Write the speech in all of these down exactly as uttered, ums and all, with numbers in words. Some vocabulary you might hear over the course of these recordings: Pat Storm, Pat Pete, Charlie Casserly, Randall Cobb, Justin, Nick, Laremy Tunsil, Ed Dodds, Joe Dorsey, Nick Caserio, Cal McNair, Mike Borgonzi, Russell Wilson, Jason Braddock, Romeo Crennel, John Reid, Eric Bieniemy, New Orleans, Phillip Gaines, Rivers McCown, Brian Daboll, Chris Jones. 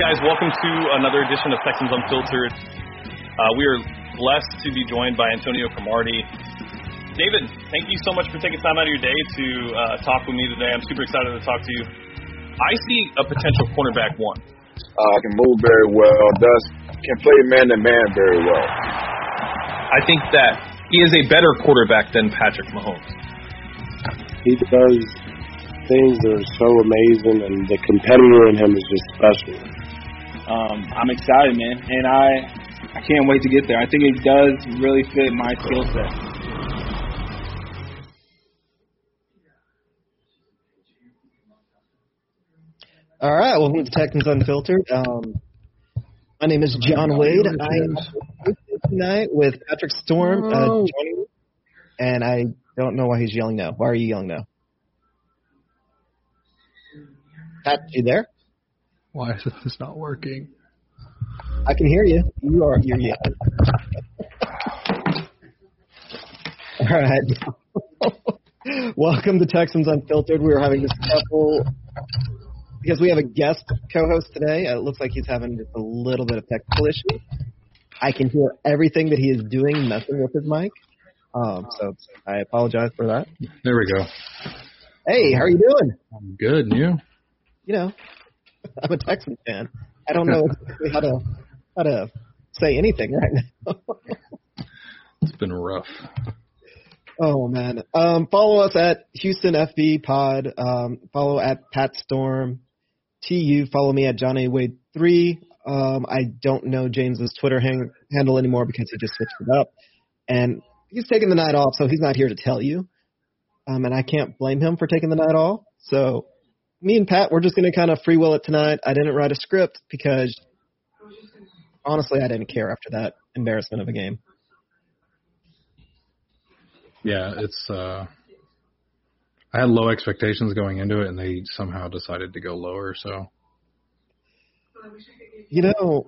guys, welcome to another edition of Texans Unfiltered. Uh, we are blessed to be joined by Antonio Cromartie. David, thank you so much for taking time out of your day to uh, talk with me today. I'm super excited to talk to you. I see a potential cornerback one. Uh, can move very well, does can play man-to-man very well. I think that he is a better quarterback than Patrick Mahomes. He does things that are so amazing, and the competitor in him is just special. Um, I'm excited, man, and I, I can't wait to get there. I think it does really fit my skill set. All right, welcome to Texans Unfiltered. Um, my name is John Wade. I am tonight with Patrick Storm, uh, Johnny, and I don't know why he's yelling now. Why are you yelling now? Pat, you there? Why is this not working? I can hear you. You are you're yelling. All right. Welcome to Texans Unfiltered. We are having this couple because we have a guest co-host today. It looks like he's having just a little bit of technical issues. I can hear everything that he is doing, messing with his mic. Um, so I apologize for that. There we go. Hey, how are you doing? I'm good, and you? You know, I'm a Texans fan. I don't know exactly how to how to say anything right now. It's been rough. Oh man. Um, follow us at Houston F B Pod. Um, follow at Pat Storm T U. Follow me at Johnny Wade three. Um, I don't know James's Twitter hang- handle anymore because he just switched it up, and he's taking the night off, so he's not here to tell you. Um, and I can't blame him for taking the night off. So me and Pat, we're just going to kind of freewheel it tonight. I didn't write a script because, honestly, I didn't care after that embarrassment of a game. Yeah, it's uh, – I had low expectations going into it, and they somehow decided to go lower, so. You know,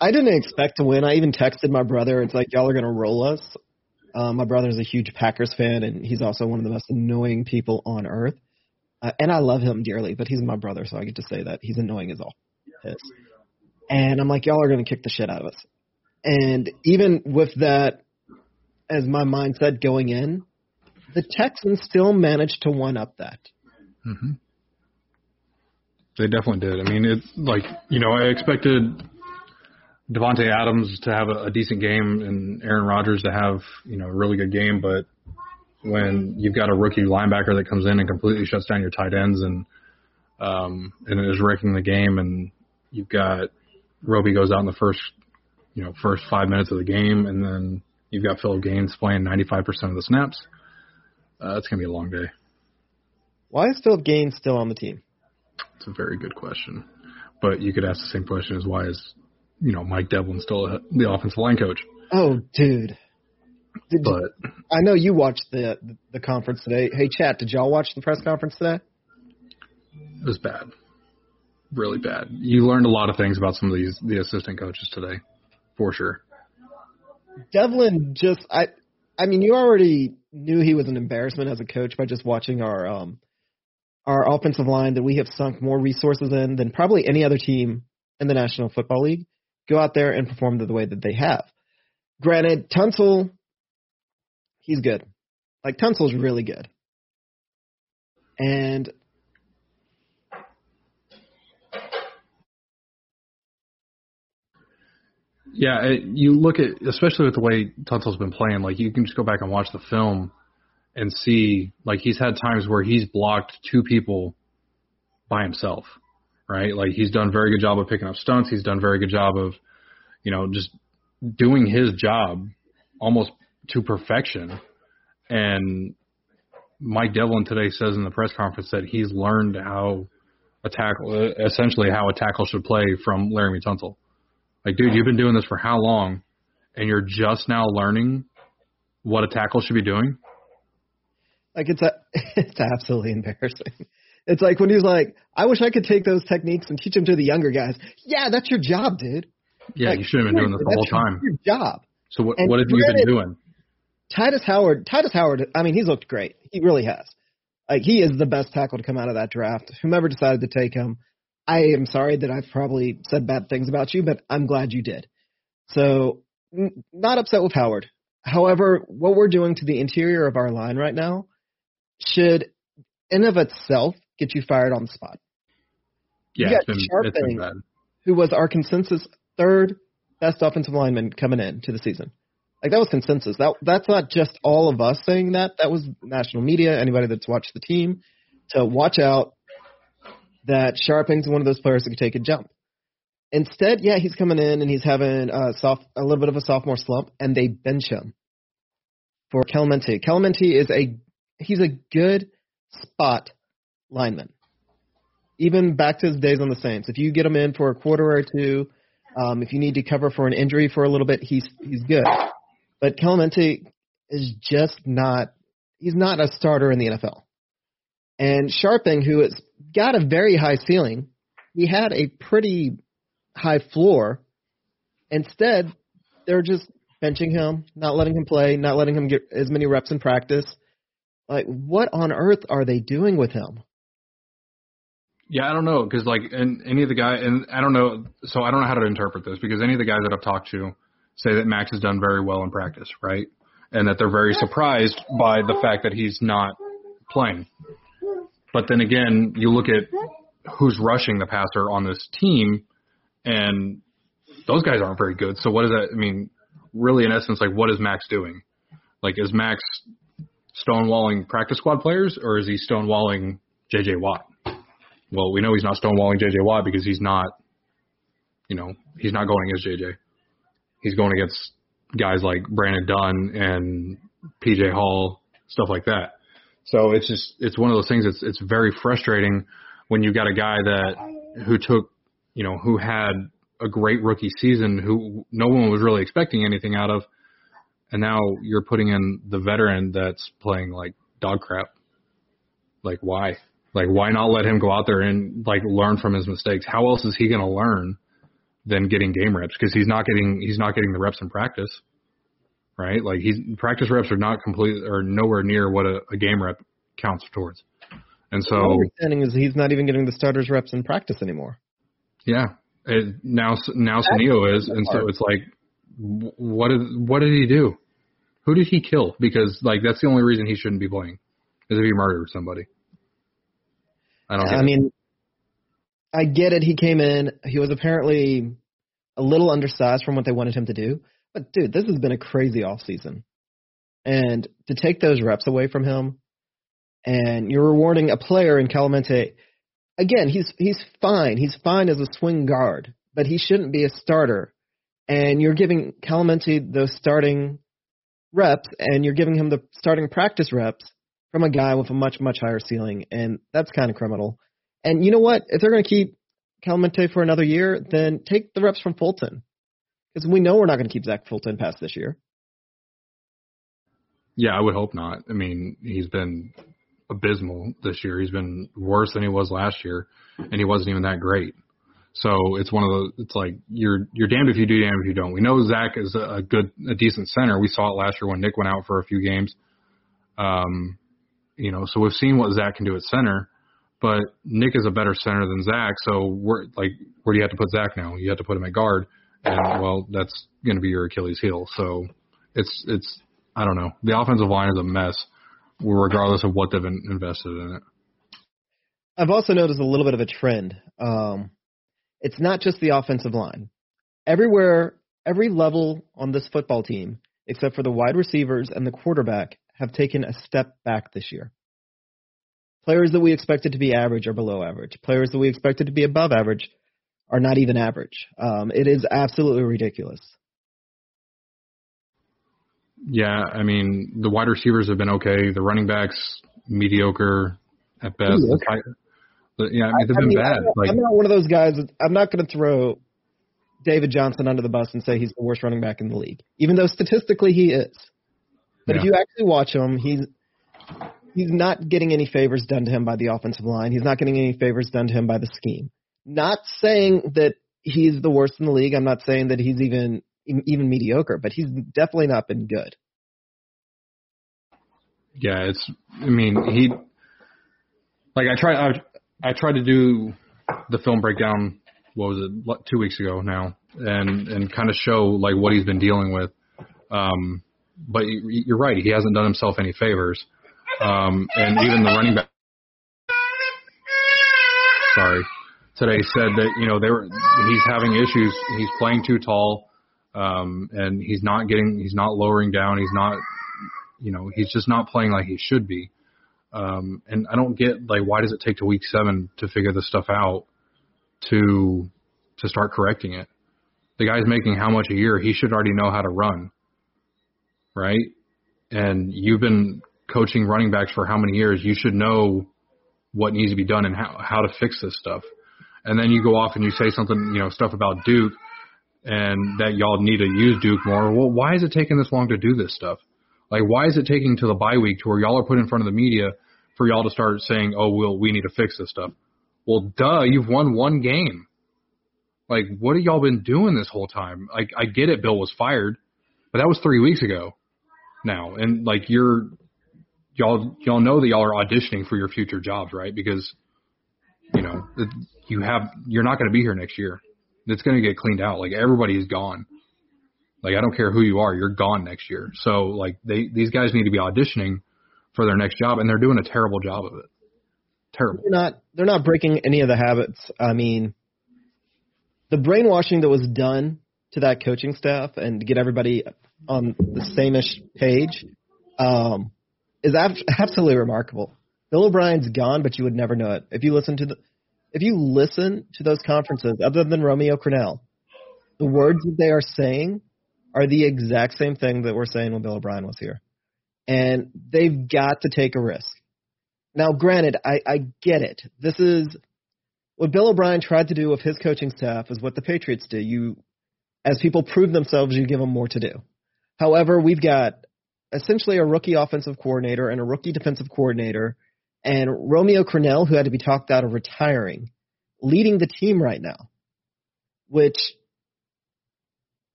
I didn't expect to win. I even texted my brother. It's like, y'all are going to roll us. Uh, my brother's a huge Packers fan, and he's also one of the most annoying people on earth. Uh, and I love him dearly, but he's my brother, so I get to say that. He's annoying as all piss. And I'm like, y'all are going to kick the shit out of us. And even with that, as my mindset going in, the Texans still managed to one-up that. Mm-hmm. They definitely did. I mean, it's like, you know, I expected Davante Adams to have a, a decent game and Aaron Rodgers to have, you know, a really good game, but when you've got a rookie linebacker that comes in and completely shuts down your tight ends and um, and is wrecking the game, and you've got Roby goes out in the first, you know, first five minutes of the game, and then you've got Phillip Gaines playing ninety-five percent of the snaps. Uh, it's going to be a long day. Why is Phillip Gaines still on the team? It's a very good question. But you could ask the same question as why is, you know, Mike Devlin still a, the offensive line coach? Oh, dude. Did but you, I know you watched the the conference today. Hey, chat, did y'all watch the press conference today? It was bad, really bad. You learned a lot of things about some of these the assistant coaches today, for sure. Devlin just, I, I mean, you already knew he was an embarrassment as a coach by just watching our um, our offensive line that we have sunk more resources in than probably any other team in the National Football League go out there and perform the way that they have. Granted, Tunsil. He's good. Like, Tunsil's really good. And yeah, it, you look at, especially with the way Tunsil's been playing, like, you can just go back and watch the film and see, like, he's had times where he's blocked two people by himself, right? Like, he's done a very good job of picking up stunts. He's done a very good job of, you know, just doing his job almost to perfection, and Mike Devlin today says in the press conference that he's learned how a tackle, essentially how a tackle should play from Laremy Tunsil. Like, dude, you've been doing this for how long, and you're just now learning what a tackle should be doing? Like, it's a, it's absolutely embarrassing. It's like when he's like, I wish I could take those techniques and teach them to the younger guys. Yeah, that's your job, dude. Yeah, like, you should have been doing this the whole time. That's your job. So what, what have you been doing? Titus Howard, Titus Howard, I mean, he's looked great. He really has. Like, he is the best tackle to come out of that draft. Whomever decided to take him, I am sorry that I've probably said bad things about you, but I'm glad you did. So n- not upset with Howard. However, what we're doing to the interior of our line right now should in of itself get you fired on the spot. Yeah, you got been, Sharping, who was our consensus third best offensive lineman coming in to the season. Like, that was consensus. That That's not just all of us saying that. That was national media, anybody that's watched the team. So watch out that Sharping's one of those players that can take a jump. Instead, yeah, he's coming in and he's having a, soft, a little bit of a sophomore slump, and they bench him for Calamante. Calamante is a he's a good spot lineman, even back to his days on the Saints. If you get him in for a quarter or two, um, if you need to cover for an injury for a little bit, he's he's good. But Calamante is just not he's not a starter in the N F L. And Sharping, who has got a very high ceiling, he had a pretty high floor. Instead, they're just benching him, not letting him play, not letting him get as many reps in practice. Like, what on earth are they doing with him? Yeah, I don't know, because, like, and any of the guys – and I don't know – so I don't know how to interpret this, because any of the guys that I've talked to say that Max has done very well in practice, right? And that they're very surprised by the fact that he's not playing. But then again, you look at who's rushing the passer on this team, and those guys aren't very good. So what does that – I mean, really, in essence, like, what is Max doing? Like, is Max stonewalling practice squad players, or is he stonewalling J J. Watt? Well, we know he's not stonewalling J J. Watt because he's not, you know, he's not going against J J. He's going against guys like Brandon Dunn and P J. Hall, stuff like that. So it's just, it's one of those things that's, it's very frustrating when you've got a guy that, who took, you know, who had a great rookie season, who no one was really expecting anything out of, and now you're putting in the veteran that's playing like dog crap. Like, why? Like, why not let him go out there and, like, learn from his mistakes? How else is he going to learn than getting game reps? Because he's not getting he's not getting the reps in practice, right? Like, he's, practice reps are not complete or nowhere near what a, a game rep counts towards. And so, my understanding is he's not even getting the starters reps in practice anymore. Yeah, it, now now Sunil is, and so it's like, what did what did he do? Who did he kill? Because, like, that's the only reason he shouldn't be playing, is if he murdered somebody. I, don't I mean, I get it. He came in. He was apparently a little undersized from what they wanted him to do. But, dude, this has been a crazy offseason. And to take those reps away from him, and you're rewarding a player in Calamante. Again, he's he's fine. He's fine as a swing guard, but he shouldn't be a starter. And you're giving Calamante those starting reps, and you're giving him the starting practice reps from a guy with a much, much higher ceiling, and that's kind of criminal. And you know what? If they're going to keep Calamante for another year, then take the reps from Fulton, because we know we're not going to keep Zach Fulton past this year. Yeah, I would hope not. I mean, he's been abysmal this year. He's been worse than he was last year, and he wasn't even that great. So it's one of those. It's like you're you're damned if you do, damned if you don't. We know Zach is a good, a decent center. We saw it last year when Nick went out for a few games. Um. You know, so we've seen what Zach can do at center, but Nick is a better center than Zach. So we're like, where do you have to put Zach now? You have to put him at guard, and well, that's going to be your Achilles heel. So it's it's I don't know. The offensive line is a mess, regardless of what they've invested in it. I've also noticed a little bit of a trend. Um, it's not just the offensive line. Everywhere, every level on this football team, except for the wide receivers and the quarterback, have taken a step back this year. Players that we expected to be average are below average. Players that we expected to be above average are not even average. Um, it is absolutely ridiculous. Yeah, I mean, the wide receivers have been okay. The running backs, mediocre at best. Ooh, okay. I, yeah, I mean, they've I been mean, bad. I'm not, like, I'm not one of those guys. I'm not going to throw David Johnson under the bus and say he's the worst running back in the league, even though statistically he is. But yeah, if you actually watch him, he's he's not getting any favors done to him by the offensive line. He's not getting any favors done to him by the scheme. Not saying that he's the worst in the league. I'm not saying that he's even even mediocre, but he's definitely not been good. Yeah, it's – I mean, he – like I try I, I try to do the film breakdown, what was it, two weeks ago now, and, and kind of show, like, what he's been dealing with. Um, but you're right, he hasn't done himself any favors. Um, and even the running back – sorry – today said that, you know, they were, he's having issues. He's playing too tall, um, and he's not getting, he's not lowering down. He's not, you know, he's just not playing like he should be. Um, and I don't get, like, why does it take to week seven to figure this stuff out to to start correcting it? The guy's making how much a year? He should already know how to run, right? And you've been coaching running backs for how many years? You should know what needs to be done and how, how to fix this stuff. And then you go off and you say something, you know, stuff about Duke and that y'all need to use Duke more. Well, why is it taking this long to do this stuff? Like, why is it taking to the bye week to where y'all are put in front of the media for y'all to start saying, oh, well, we need to fix this stuff? Well, duh, you've won one game. Like, what have y'all been doing this whole time? Like, I get it, Bill was fired, but that was three weeks ago now. And, like, you're y'all y'all know that y'all are auditioning for your future jobs, right? Because, you know, it, You have you're not going to be here next year. It's going to get cleaned out. Like, everybody is gone. Like, I don't care who you are, you're gone next year. So, like, they these guys need to be auditioning for their next job, and they're doing a terrible job of it. Terrible. They're not they're not breaking any of the habits. I mean, the brainwashing that was done to that coaching staff and to get everybody on the same-ish page um, is absolutely remarkable. Bill O'Brien's gone, but you would never know it if you listen to the. If you listen to those conferences, other than Romeo Crennel, the words that they are saying are the exact same thing that we're saying when Bill O'Brien was here. And they've got to take a risk. Now, granted, I, I get it. This is what Bill O'Brien tried to do with his coaching staff is what the Patriots do. You, as people prove themselves, you give them more to do. However, we've got essentially a rookie offensive coordinator and a rookie defensive coordinator and Romeo Crennel, who had to be talked out of retiring, leading the team right now, which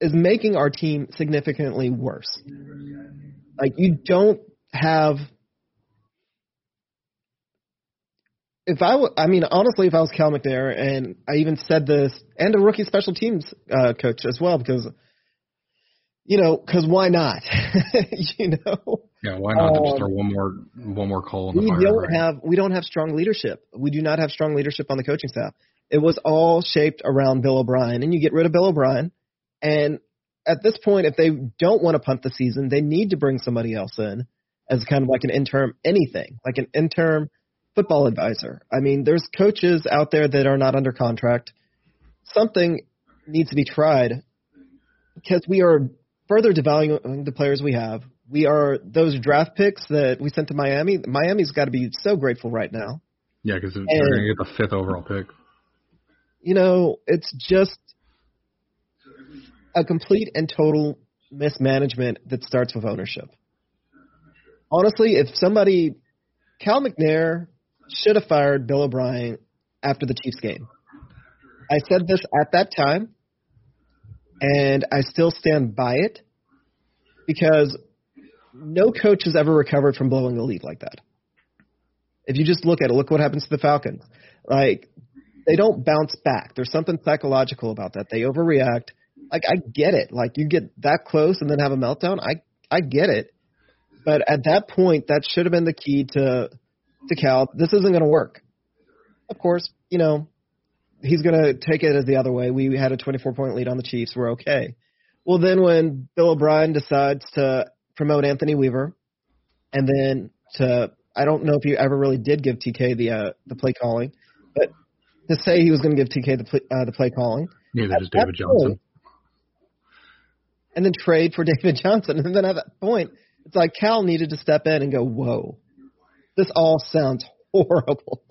is making our team significantly worse. Like, you don't have – if I w- I mean, honestly, if I was Cal McNair, and I even said this, and a rookie special teams uh, coach as well, because, you know, because why not? you know? Yeah, why not um, just throw one more one more coal in the we fire? We don't right? have we don't have strong leadership. We do not have strong leadership on the coaching staff. It was all shaped around Bill O'Brien, and you get rid of Bill O'Brien. And at this point, if they don't want to punt the season, they need to bring somebody else in as kind of like an interim anything, like an interim football advisor. I mean, there's coaches out there that are not under contract. Something needs to be tried because we are further devaluing the players we have. We are those draft picks that we sent to Miami. Miami's got to be so grateful right now. Yeah, because they're going to get the fifth overall pick. You know, it's just a complete and total mismanagement that starts with ownership. Honestly, if somebody – Cal McNair should have fired Bill O'Brien after the Chiefs game. I said this at that time, and I still stand by it because – no coach has ever recovered from blowing a lead like that. If you just look at it, look what happens to the Falcons. Like, they don't bounce back. There's something psychological about that. They overreact. Like, I get it. Like, you get that close and then have a meltdown. I I get it. But at that point, that should have been the key to to Cal. This isn't going to work. Of course, you know, he's going to take it as the other way. We had a twenty-four point lead on the Chiefs. We're okay. Well, then when Bill O'Brien decides to promote Anthony Weaver, and then to I don't know if you ever really did give T K the uh, the play calling, but to say he was going to give T K the play, uh, the play calling. Neither does David Johnson. Point, and then trade for David Johnson, and then at that point, it's like Cal needed to step in and go, "Whoa, this all sounds horrible."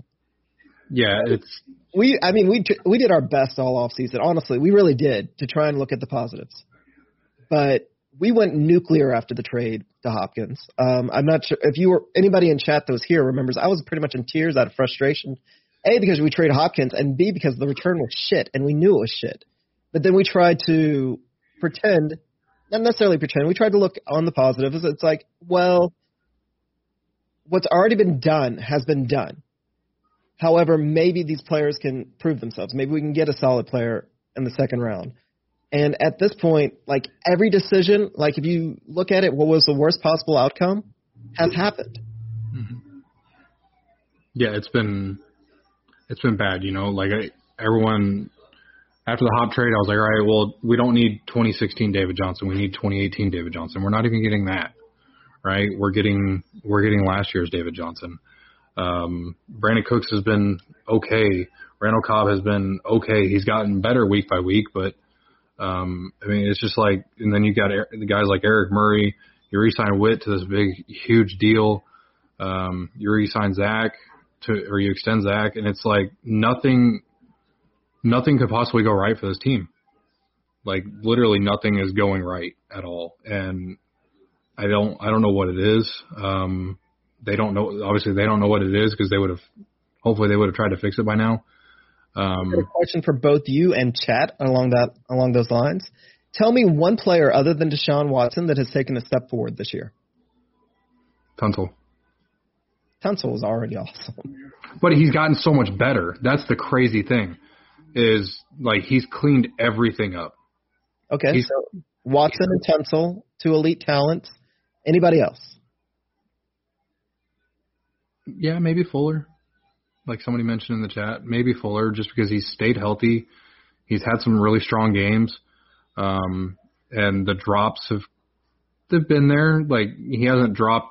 Yeah, it's we. I mean, we we did our best all off season. Honestly, we really did to try and look at the positives, but. We went nuclear after the trade to Hopkins. Um, I'm not sure if you were anybody in chat that was here remembers I was pretty much in tears out of frustration, A, because we traded Hopkins, and B, because the return was shit, and we knew it was shit. But then we tried to pretend, not necessarily pretend, we tried to look on the positives. It's like, well, what's already been done has been done. However, maybe these players can prove themselves. Maybe we can get a solid player in the second round. And at this point, like, every decision, like, if you look at it, what was the worst possible outcome has happened. Mm-hmm. Yeah, it's been it's been bad, you know. Like, I, everyone – after the Hop trade, I was like, all right, well, we don't need twenty sixteen David Johnson. We need twenty eighteen David Johnson. We're not even getting that, right? We're getting we're getting last year's David Johnson. Um, Brandon Cooks has been okay. Randall Cobb has been okay. He's gotten better week by week, but – Um, I mean, it's just like, and then you got the guys like Eric Murray. You re-sign Witt to this big, huge deal. Um, you re-sign Zach to, or you extend Zach, and it's like nothing, nothing could possibly go right for this team. Like, literally nothing is going right at all, and I don't, I don't know what it is. Um, they don't know. Obviously, they don't know what it is because they would have, hopefully, they would have tried to fix it by now. Um, a question for both you and Chat along that along those lines. Tell me one player other than Deshaun Watson that has taken a step forward this year. Tunsil. Tunsil is already awesome, but he's gotten so much better. That's the crazy thing, is like he's cleaned everything up. Okay, he's, so Watson and Tunsil, two elite talents. Anybody else? Yeah, maybe Fuller. Like somebody mentioned in the chat, maybe Fuller, just because he's stayed healthy. He's had some really strong games, um, and the drops have they've been there. Like, he hasn't dropped,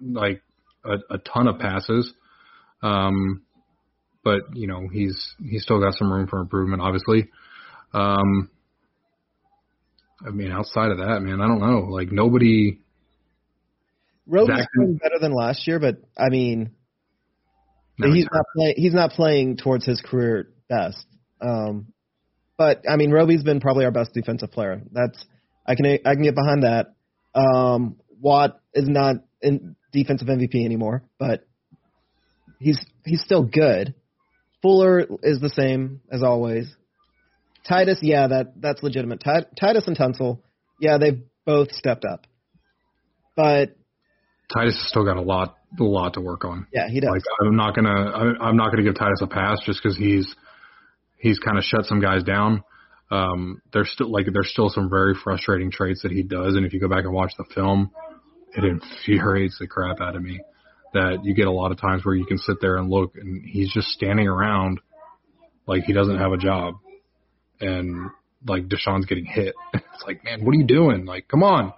like, a, a ton of passes, um, but, you know, he's he's still got some room for improvement, obviously. Um, I mean, outside of that, man, I don't know. Like, nobody – Roby's doing better than last year, but, I mean – No, he's not playing. He's not playing towards his career best. Um, but I mean, Roby's been probably our best defensive player. That's I can I can get behind that. Um, Watt is not in defensive M V P anymore, but he's he's still good. Fuller is the same as always. Titus, yeah, that that's legitimate. T- Titus and Tunsil, yeah, they've both stepped up, but Titus has still got a lot. A lot to work on. Yeah, he does. Like, I'm not gonna, I'm not gonna give Titus a pass just because he's, he's kind of shut some guys down. Um, there's still like, there's still some very frustrating traits that he does, and if you go back and watch the film, it infuriates the crap out of me. That you get a lot of times where you can sit there and look, and he's just standing around, like he doesn't have a job, and like Deshaun's getting hit. It's like, man, what are you doing? Like, come on.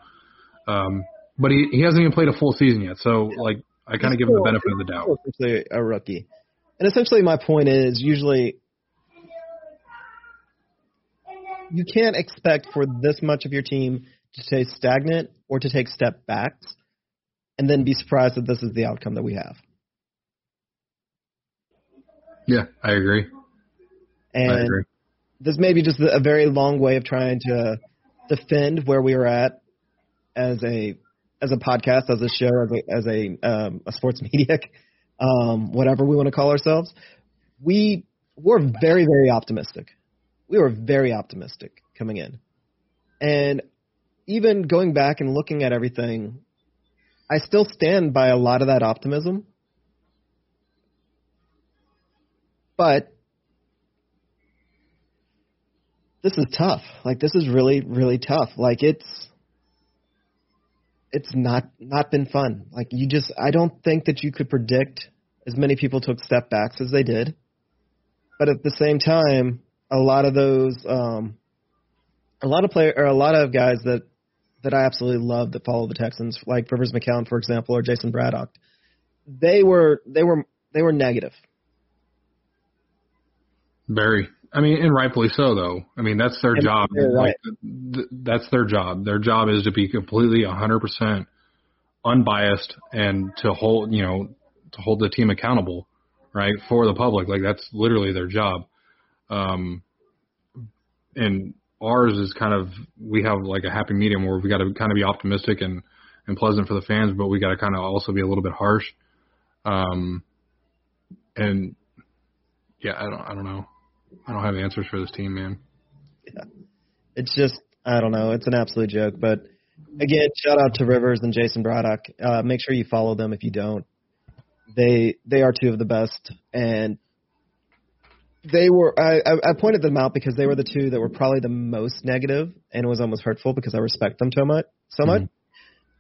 Um, but he he hasn't even played a full season yet, so like. I kind of give him the benefit of the doubt. Essentially a rookie. And essentially my point is usually you can't expect for this much of your team to stay stagnant or to take step backs and then be surprised that this is the outcome that we have. Yeah, I agree. And I agree. This may be just a very long way of trying to defend where we are at as a – as a podcast, as a show, as a um, a sports media, um, whatever we want to call ourselves, we were very, very optimistic. We were very optimistic coming in. And even going back and looking at everything, I still stand by a lot of that optimism. But this is tough. Like, this is really, really tough. Like, it's... It's not, not been fun. Like, you just – I don't think that you could predict as many people took step backs as they did. But at the same time, a lot of those um, – a lot of player, or a lot of guys that, that I absolutely love that follow the Texans, like Rivers McCown, for example, or Jason Braddock, they were they were, they were negative. Very. I mean, and rightfully so, though. I mean, that's their and job. Right. Like, th- that's their job. Their job is to be completely one hundred percent unbiased and to hold, you know, to hold the team accountable, right, for the public. Like, that's literally their job. Um, and ours is kind of we have like a happy medium where we got to kind of be optimistic and, and pleasant for the fans, but we got to kind of also be a little bit harsh. Um, and yeah, I don't, I don't know. I don't have answers for this team, man. Yeah. It's just, I don't know. It's an absolute joke. But, again, shout out to Rivers and Jason Braddock. Uh, make sure you follow them if you don't. They they are two of the best, and they were. I, I pointed them out because they were the two that were probably the most negative, and it was almost hurtful because I respect them so much. So mm-hmm. much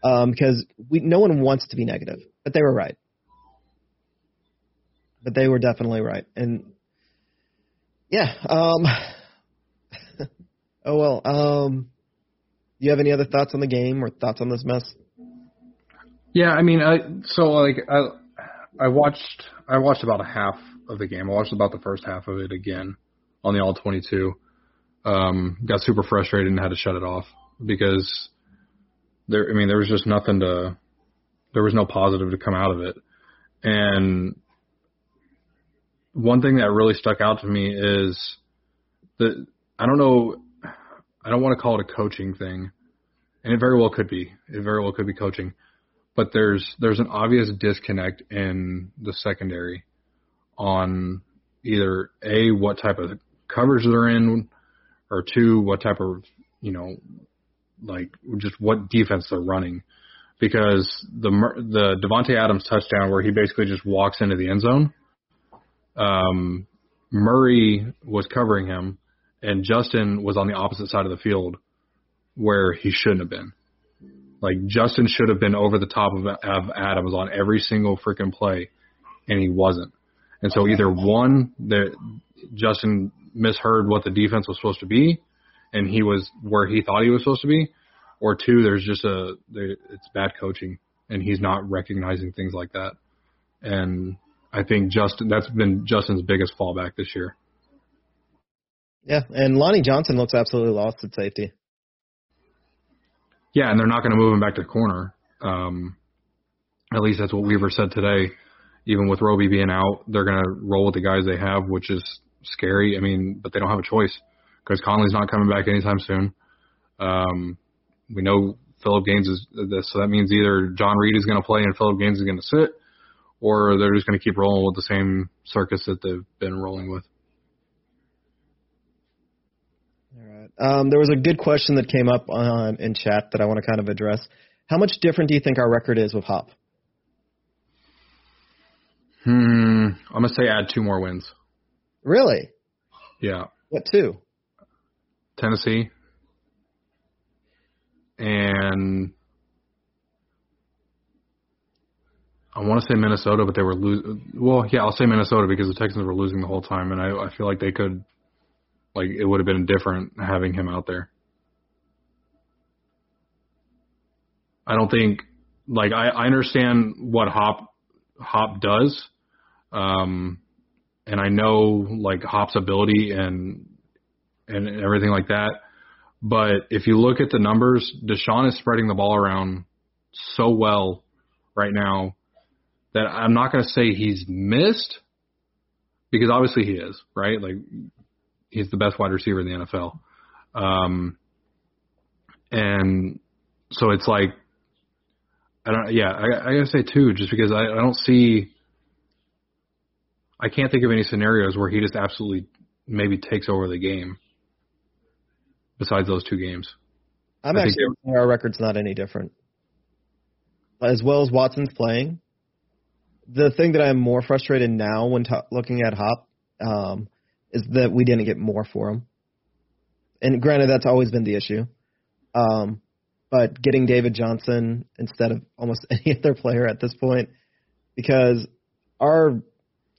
um, because we no one wants to be negative, but they were right. But they were definitely right, and yeah. Um, oh well. Um, do you have any other thoughts on the game or thoughts on this mess? Yeah, I mean, I, so like I, I watched, I watched about a half of the game. I watched about the first half of it again on the all twenty-two. Um, got super frustrated and had to shut it off because there. I mean, there was just nothing to. There was no positive to come out of it, and one thing that really stuck out to me is that I don't know. I don't want to call it a coaching thing, and it very well could be. It very well could be coaching. But there's there's an obvious disconnect in the secondary on either, A, what type of coverage they're in, or, two, what type of, you know, like just what defense they're running. Because the the Davante Adams touchdown where he basically just walks into the end zone, um, Murray was covering him, and Justin was on the opposite side of the field where he shouldn't have been. Like, Justin should have been over the top of, of Adams on every single freaking play, and he wasn't. And so either, one, that Justin misheard what the defense was supposed to be, and he was where he thought he was supposed to be, or, two, there's just a – it's bad coaching, and he's not recognizing things like that. And I think Justin that's been Justin's biggest fallback this year. Yeah, and Lonnie Johnson looks absolutely lost at safety. Yeah, and they're not going to move him back to the corner. Um, at least that's what Weaver said today. Even with Roby being out, they're going to roll with the guys they have, which is scary. I mean, but they don't have a choice because Conley's not coming back anytime soon. Um, we know Phillip Gaines is this, so that means either John Reid is going to play and Phillip Gaines is going to sit, or they're just going to keep rolling with the same circus that they've been rolling with. Um, there was a good question that came up on, in chat that I want to kind of address. How much different do you think our record is with Hop? Hmm, I'm going to say add two more wins. Really? Yeah. What two? Tennessee. And I want to say Minnesota, but they were losing. Well, yeah, I'll say Minnesota because the Texans were losing the whole time, and I, I feel like they could – like, it would have been different having him out there. I don't think – like, I, I understand what Hop Hop does, um, and I know, like, Hop's ability and and everything like that. But if you look at the numbers, Deshaun is spreading the ball around so well right now that I'm not going to say he's missed because obviously he is, right? Like – he's the best wide receiver in the N F L. Um, and so it's like, I don't, yeah, I, I got to say two, just because I, I don't see, I can't think of any scenarios where he just absolutely maybe takes over the game besides those two games. I'm I actually thinking our record's not any different. As well as Watson's playing, the thing that I'm more frustrated now when t- looking at Hop, um, is that we didn't get more for him. And granted, that's always been the issue. Um, but getting David Johnson instead of almost any other player at this point, because our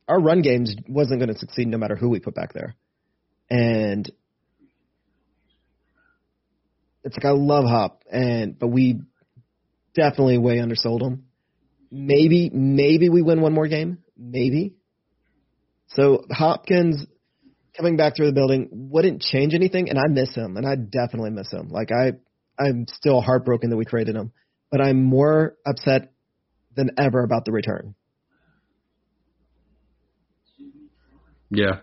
our run games wasn't going to succeed no matter who we put back there. And it's like I love Hop, and but we definitely way undersold him. Maybe, maybe we win one more game. Maybe. So Hopkins – coming back through the building wouldn't change anything, and I miss him, and I definitely miss him. Like, I, I'm still heartbroken that we traded him, but I'm more upset than ever about the return. Yeah.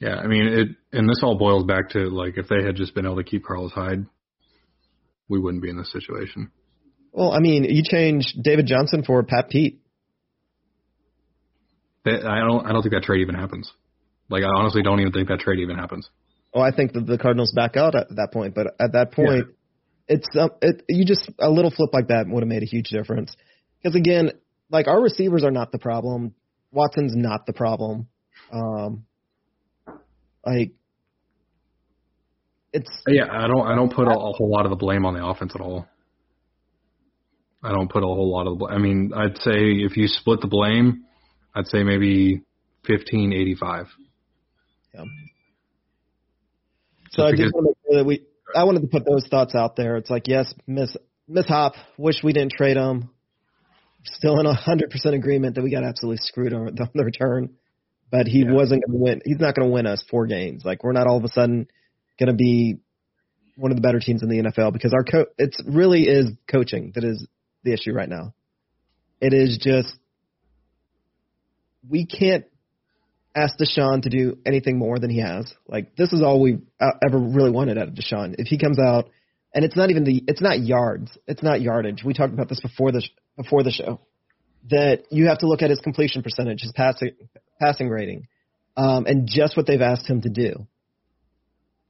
Yeah, I mean, it, and this all boils back to, like, if they had just been able to keep Carlos Hyde, we wouldn't be in this situation. Well, I mean, you changed David Johnson for Pat Pete. I don't, I don't think that trade even happens. Like, I honestly don't even think that trade even happens. Oh, I think that the Cardinals back out at that point. But at that point, yeah. it's um, it, you just – a little flip like that would have made a huge difference. Because, again, like, our receivers are not the problem. Watson's not the problem. Um, like, it's yeah. I don't. I don't put a, a whole lot of the blame on the offense at all. I don't put a whole lot of the. I mean, I'd say if you split the blame, I'd say maybe fifteen eighty-five. Yeah. So just I because, just want to make sure that we. I wanted to put those thoughts out there. It's like, yes, miss miss Hop. Wish we didn't trade him. Still in a hundred percent agreement that we got absolutely screwed on, on the return, but he yeah. wasn't going to win. He's not going to win us four games. Like, we're not all of a sudden going to be one of the better teams in the N F L because our co- it's really is coaching that is the issue right now. It is just, we can't ask Deshaun to do anything more than he has. Like, this is all we ever really wanted out of Deshaun. If he comes out, and it's not even the, it's not yards, it's not yardage. We talked about this before the before the show, that you have to look at his completion percentage, his passing passing rating, um, and just what they've asked him to do.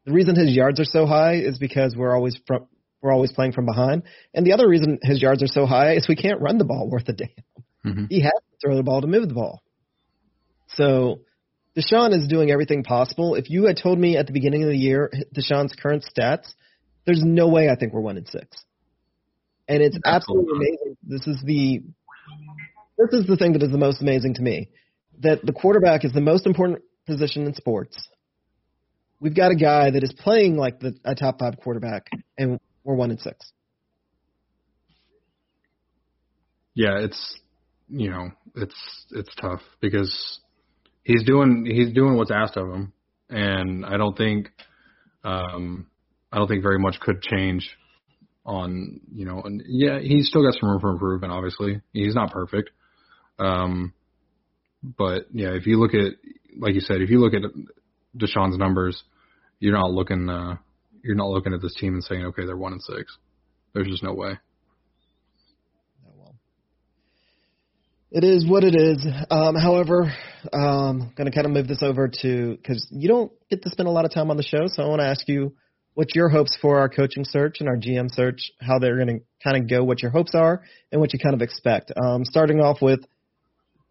The reason his yards are so high is because we're always from, we're always playing from behind, and the other reason his yards are so high is we can't run the ball worth a damn. Mm-hmm. He has to throw the ball to move the ball. So Deshaun is doing everything possible. If you had told me at the beginning of the year Deshaun's current stats, there's no way I think we're one and six. And it's absolutely amazing. This is the this is the thing that is the most amazing to me, that the quarterback is the most important position in sports. We've got a guy that is playing like the, a top five quarterback, and we're one and six. Yeah, it's you know it's it's tough because he's doing he's doing what's asked of him, and I don't think um, I don't think very much could change. On, you know, and yeah, he's still got some room for improvement, obviously. He's not perfect. Um, but, yeah, if you look at, like you said, if you look at Deshaun's numbers, you're not looking uh, you're not looking at this team and saying, okay, they're one and six. There's just no way. Oh, well. It is what it is. Um, however, I'm going to kind of move this over to, because you don't get to spend a lot of time on the show, so I want to ask you, what's your hopes for our coaching search and our G M search, how they're going to kind of go, what your hopes are, and what you kind of expect. Um, starting off with,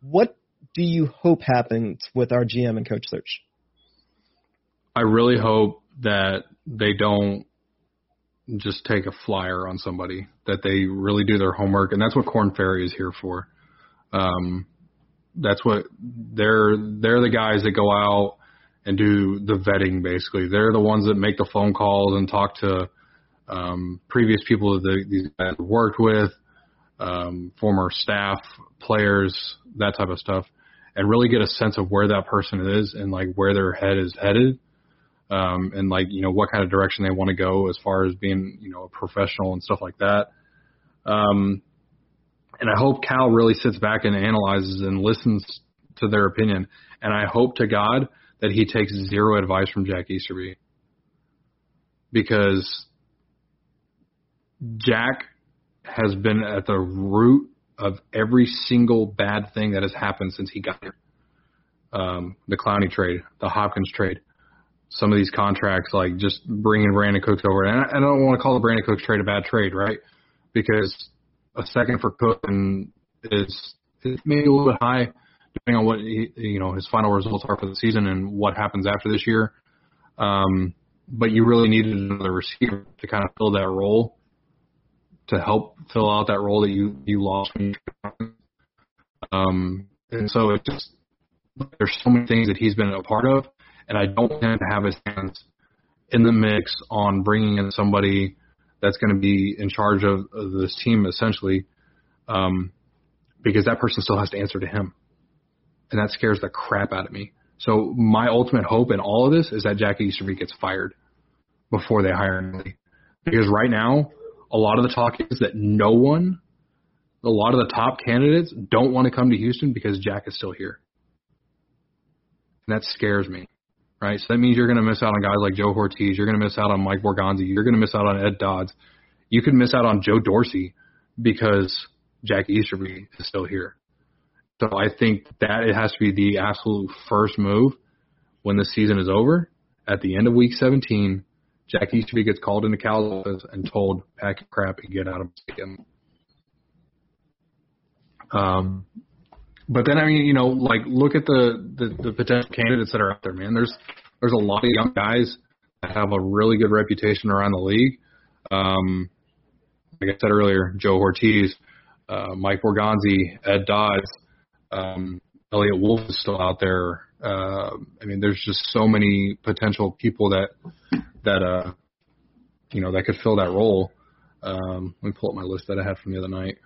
what do you hope happens with our G M and coach search? I really hope that they don't just take a flyer on somebody, that they really do their homework, and that's what Corn Ferry is here for. Um, that's what they're they're the guys that go out and do the vetting, basically. They're the ones that make the phone calls and talk to um, previous people that the, these guys have worked with, um, former staff, players, that type of stuff, and really get a sense of where that person is and, like, where their head is headed um, and, like, you know, what kind of direction they want to go as far as being, you know, a professional and stuff like that. Um, and I hope Cal really sits back and analyzes and listens to their opinion. And I hope to God – that he takes zero advice from Jack Easterby, because Jack has been at the root of every single bad thing that has happened since he got here. Um, the Clowney trade, the Hopkins trade, some of these contracts, like just bringing Brandon Cooks over. And I, I don't want to call the Brandon Cooks trade a bad trade, right? Because a second for Cook is, is maybe a little bit high, depending on what he, you know, his final results are for the season and what happens after this year. Um, but you really needed another receiver to kind of fill that role, to help fill out that role that you, you lost. Um, and so it just, there's so many things that he's been a part of, and I don't want him to have his hands in the mix on bringing in somebody that's going to be in charge of, of this team, essentially, um, because that person still has to answer to him. And that scares the crap out of me. So my ultimate hope in all of this is that Jack Easterby gets fired before they hire him. Because right now, a lot of the talk is that no one, a lot of the top candidates don't want to come to Houston because Jack is still here. And that scares me, right? So that means you're going to miss out on guys like Joe Hortiz. You're going to miss out on Mike Borgonzi. You're going to miss out on Ed Dodds. You could miss out on Joe Dorsey because Jack Easterby is still here. So I think that it has to be the absolute first move when the season is over. At the end of week seventeen, Jack Easterby gets called into Cal's office and told, pack your crap and get out of my skin. Um, but then, I mean, you know, like look at the, the, the potential candidates that are out there, man. There's there's a lot of young guys that have a really good reputation around the league. Um, like I said earlier, Joe Hortiz, uh, Mike Borgonzi, Ed Dodds, um, Elliot Wolf is still out there. Uh, I mean, there's just so many potential people that that uh, you know that could fill that role. Um, let me pull up my list that I had from the other night.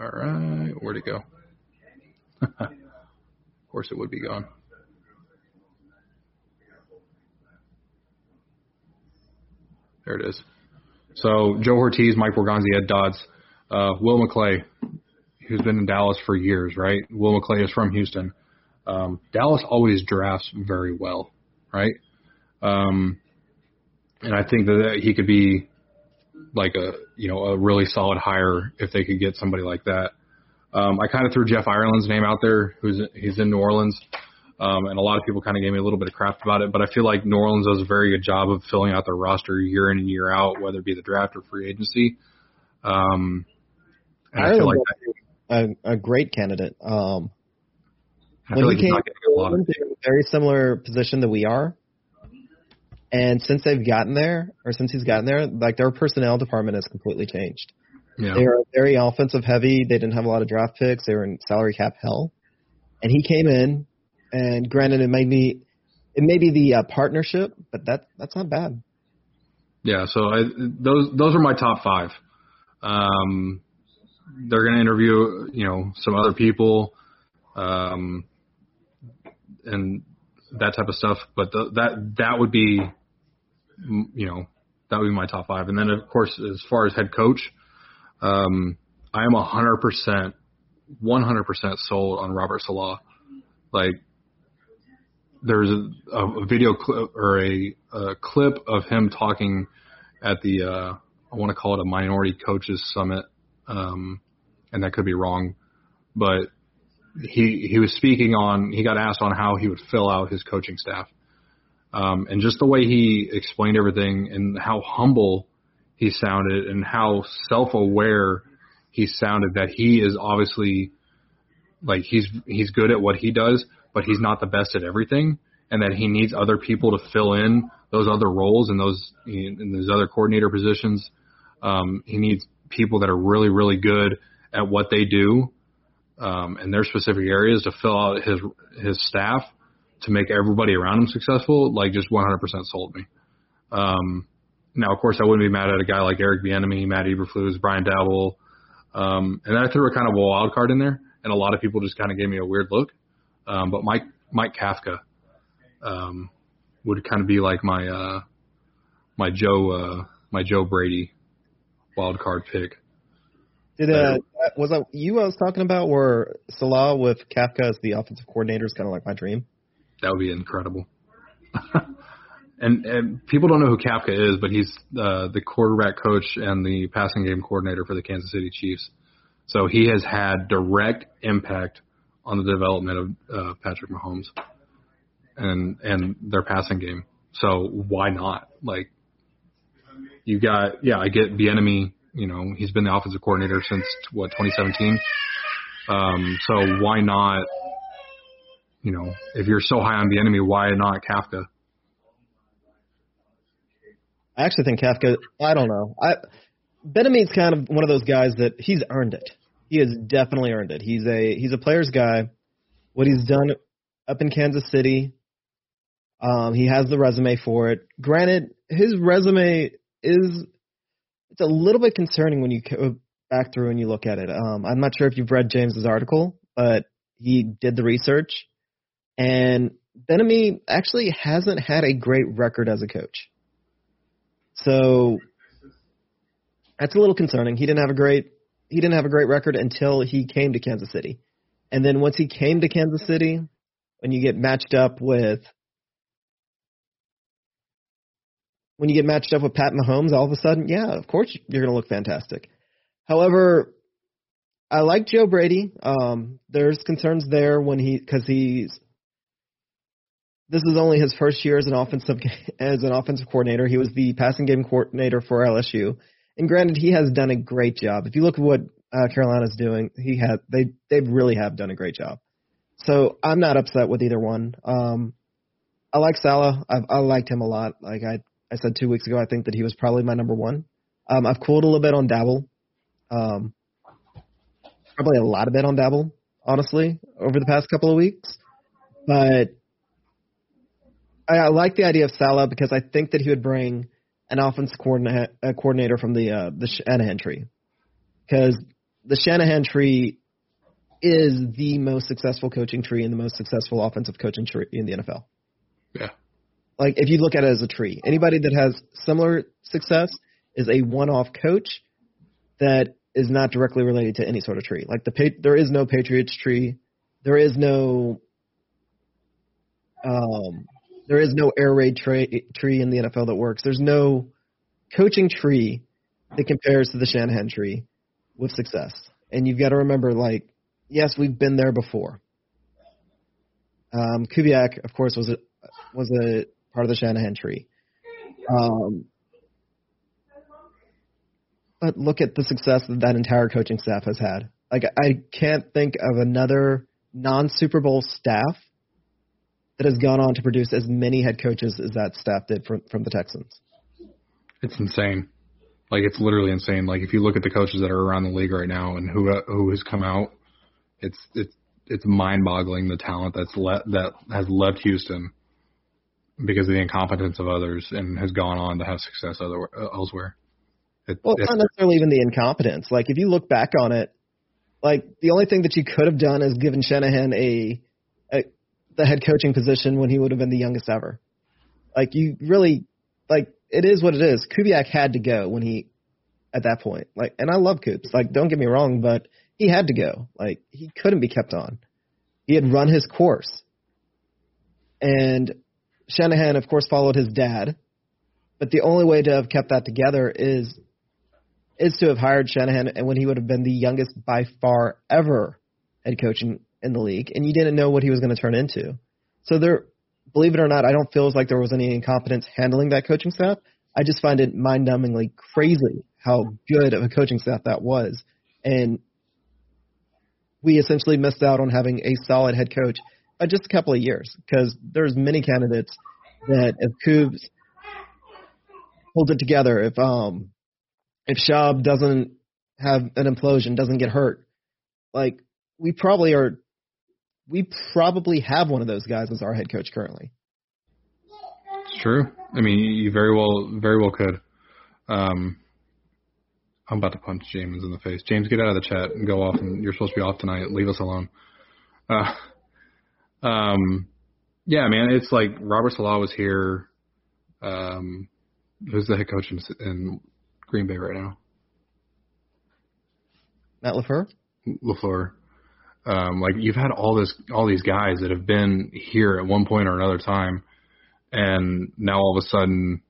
All right, where'd it go? Of course, it would be gone. There it is. So Joe Hortiz, Mike Borgonzi, Ed Dodds, uh, Will McClay, who's been in Dallas for years, right? Will McClay is from Houston. Um, Dallas always drafts very well, right? Um, and I think that he could be like a, you know, a really solid hire if they could get somebody like that. Um, I kind of threw Jeff Ireland's name out there, who's he's in New Orleans, um, and a lot of people kind of gave me a little bit of crap about it, but I feel like New Orleans does a very good job of filling out their roster year in and year out, whether it be the draft or free agency. Um, and I, I feel like that. A, a great candidate. Um, I when we like came to a very similar position that we are, and since they've gotten there, or since he's gotten there, like their personnel department has completely changed. Yeah. They were very offensive heavy. They didn't have a lot of draft picks. They were in salary cap hell, and he came in. And granted, it may be it may be the uh, partnership, but that that's not bad. Yeah. So I, those those are my top five. Um. They're going to interview, you know, some other people, um, and that type of stuff. But the, that that would be, you know, that would be my top five. And then, of course, as far as head coach, um, I am one hundred percent, one hundred percent sold on Robert Salah. Like, there's a, a video clip or a, a clip of him talking at the, uh, I want to call it a minority coaches summit. Um, and that could be wrong, but he he was speaking on, he got asked on how he would fill out his coaching staff. Um, and just the way he explained everything and how humble he sounded and how self-aware he sounded, that he is obviously, like, he's he's good at what he does, but he's not the best at everything, and that he needs other people to fill in those other roles and those, in those other coordinator positions. Um, he needs people that are really, really good at what they do um, in their specific areas to fill out his his staff to make everybody around him successful. Like, just one hundred percent sold me. Um, now, of course, I wouldn't be mad at a guy like Eric Bieniemy, Matt Eberflus, Brian Daboll, um, and I threw a kind of a wild card in there, and a lot of people just kind of gave me a weird look. Um, but Mike Mike Kafka um, would kind of be like my uh, my Joe uh, my Joe Brady. Wild card pick. Did uh, uh, was that you I was talking about where Salah with Kafka as the offensive coordinator is kind of like my dream? That would be incredible. and and people don't know who Kafka is, but he's uh, the quarterback coach and the passing game coordinator for the Kansas City Chiefs. So he has had direct impact on the development of uh, Patrick Mahomes and and their passing game. So why not? Like. You got, yeah, I get Bieniemy, you know, he's been the offensive coordinator since, what, twenty seventeen? Um, so why not, you know, if you're so high on Bieniemy, why not Kafka? I actually think Kafka, I don't know. I Bieniemy's kind of one of those guys that he's earned it. He has definitely earned it. He's a he's a player's guy. What he's done up in Kansas City, um, he has the resume for it. Granted, his resume – Is it's a little bit concerning when you go back through and you look at it. Um, I'm not sure if you've read James's article, but he did the research, and Bieniemy actually hasn't had a great record as a coach. So that's a little concerning. He didn't have a great he didn't have a great record until he came to Kansas City, and then once he came to Kansas City, when you get matched up with. When you get matched up with Pat Mahomes, all of a sudden, yeah, of course you're going to look fantastic. However, I like Joe Brady. Um, there's concerns there when he because he's this is only his first year as an offensive as an offensive coordinator. He was the passing game coordinator for L S U, And granted, he has done a great job. If you look at what uh, Carolina's doing, he had they they really have done a great job. So I'm not upset with either one. Um, I like Salah. I've, I liked him a lot. Like I, I said two weeks ago, I think that he was probably my number one. Um, I've cooled a little bit on Daboll. Um, probably a lot of bit on Daboll, honestly, over the past couple of weeks. But I, I like the idea of Salah because I think that he would bring an offense coordina- coordinator from the uh, the Shanahan tree. Because the Shanahan tree is the most successful coaching tree and the most successful offensive coaching tree in the N F L. Yeah. Like, if you look at it as a tree, anybody that has similar success is a one-off coach that is not directly related to any sort of tree. Like, the there is no Patriots tree. There is no um, there is no air raid tra- tree in the N F L that works. There's no coaching tree that compares to the Shanahan tree with success. And you've got to remember, like, yes, we've been there before. Um, Kubiak, of course, was a, was a part of the Shanahan tree. Um, but look at the success that that entire coaching staff has had. Like, I can't think of another non-Super Bowl staff that has gone on to produce as many head coaches as that staff did from, from the Texans. It's insane. Like, it's literally insane. Like, if you look at the coaches that are around the league right now and who who has come out, it's it's it's mind-boggling the talent that's le- that has left Houston because of the incompetence of others and has gone on to have success other, elsewhere. It, well, it's not necessarily even the incompetence. Like, if you look back on it, like, the only thing that you could have done is given Shanahan a, a the head coaching position when he would have been the youngest ever. Like, you really – like, it is what it is. Kubiak had to go when he – at that point. Like, and I love Coops. Like, don't get me wrong, but – he had to go. Like, he couldn't be kept on. He had run his course. And Shanahan, of course, followed his dad. But the only way to have kept that together is is to have hired Shanahan and when he would have been the youngest by far ever head coach in, in the league. And you didn't know what he was going to turn into. So there, believe it or not, I don't feel as like there was any incompetence handling that coaching staff. I just find it mind-numbingly crazy how good of a coaching staff that was. And we essentially missed out on having a solid head coach by just a couple of years because there's many candidates that if Coops holds it together, if um, if Schaub doesn't have an implosion, doesn't get hurt, like we probably are, we probably have one of those guys as our head coach currently. It's true. I mean, you very well, very well could. Um, I'm about to punch James in the face. James, get out of the chat and go off. And you're supposed to be off tonight. Leave us alone. Uh, um, yeah, man, it's like Robert Salah was here. Um, who's the head coach in, in Green Bay right now? Matt LaFleur. LaFleur. Um, like you've had all this, all these guys that have been here at one point or another time, and now all of a sudden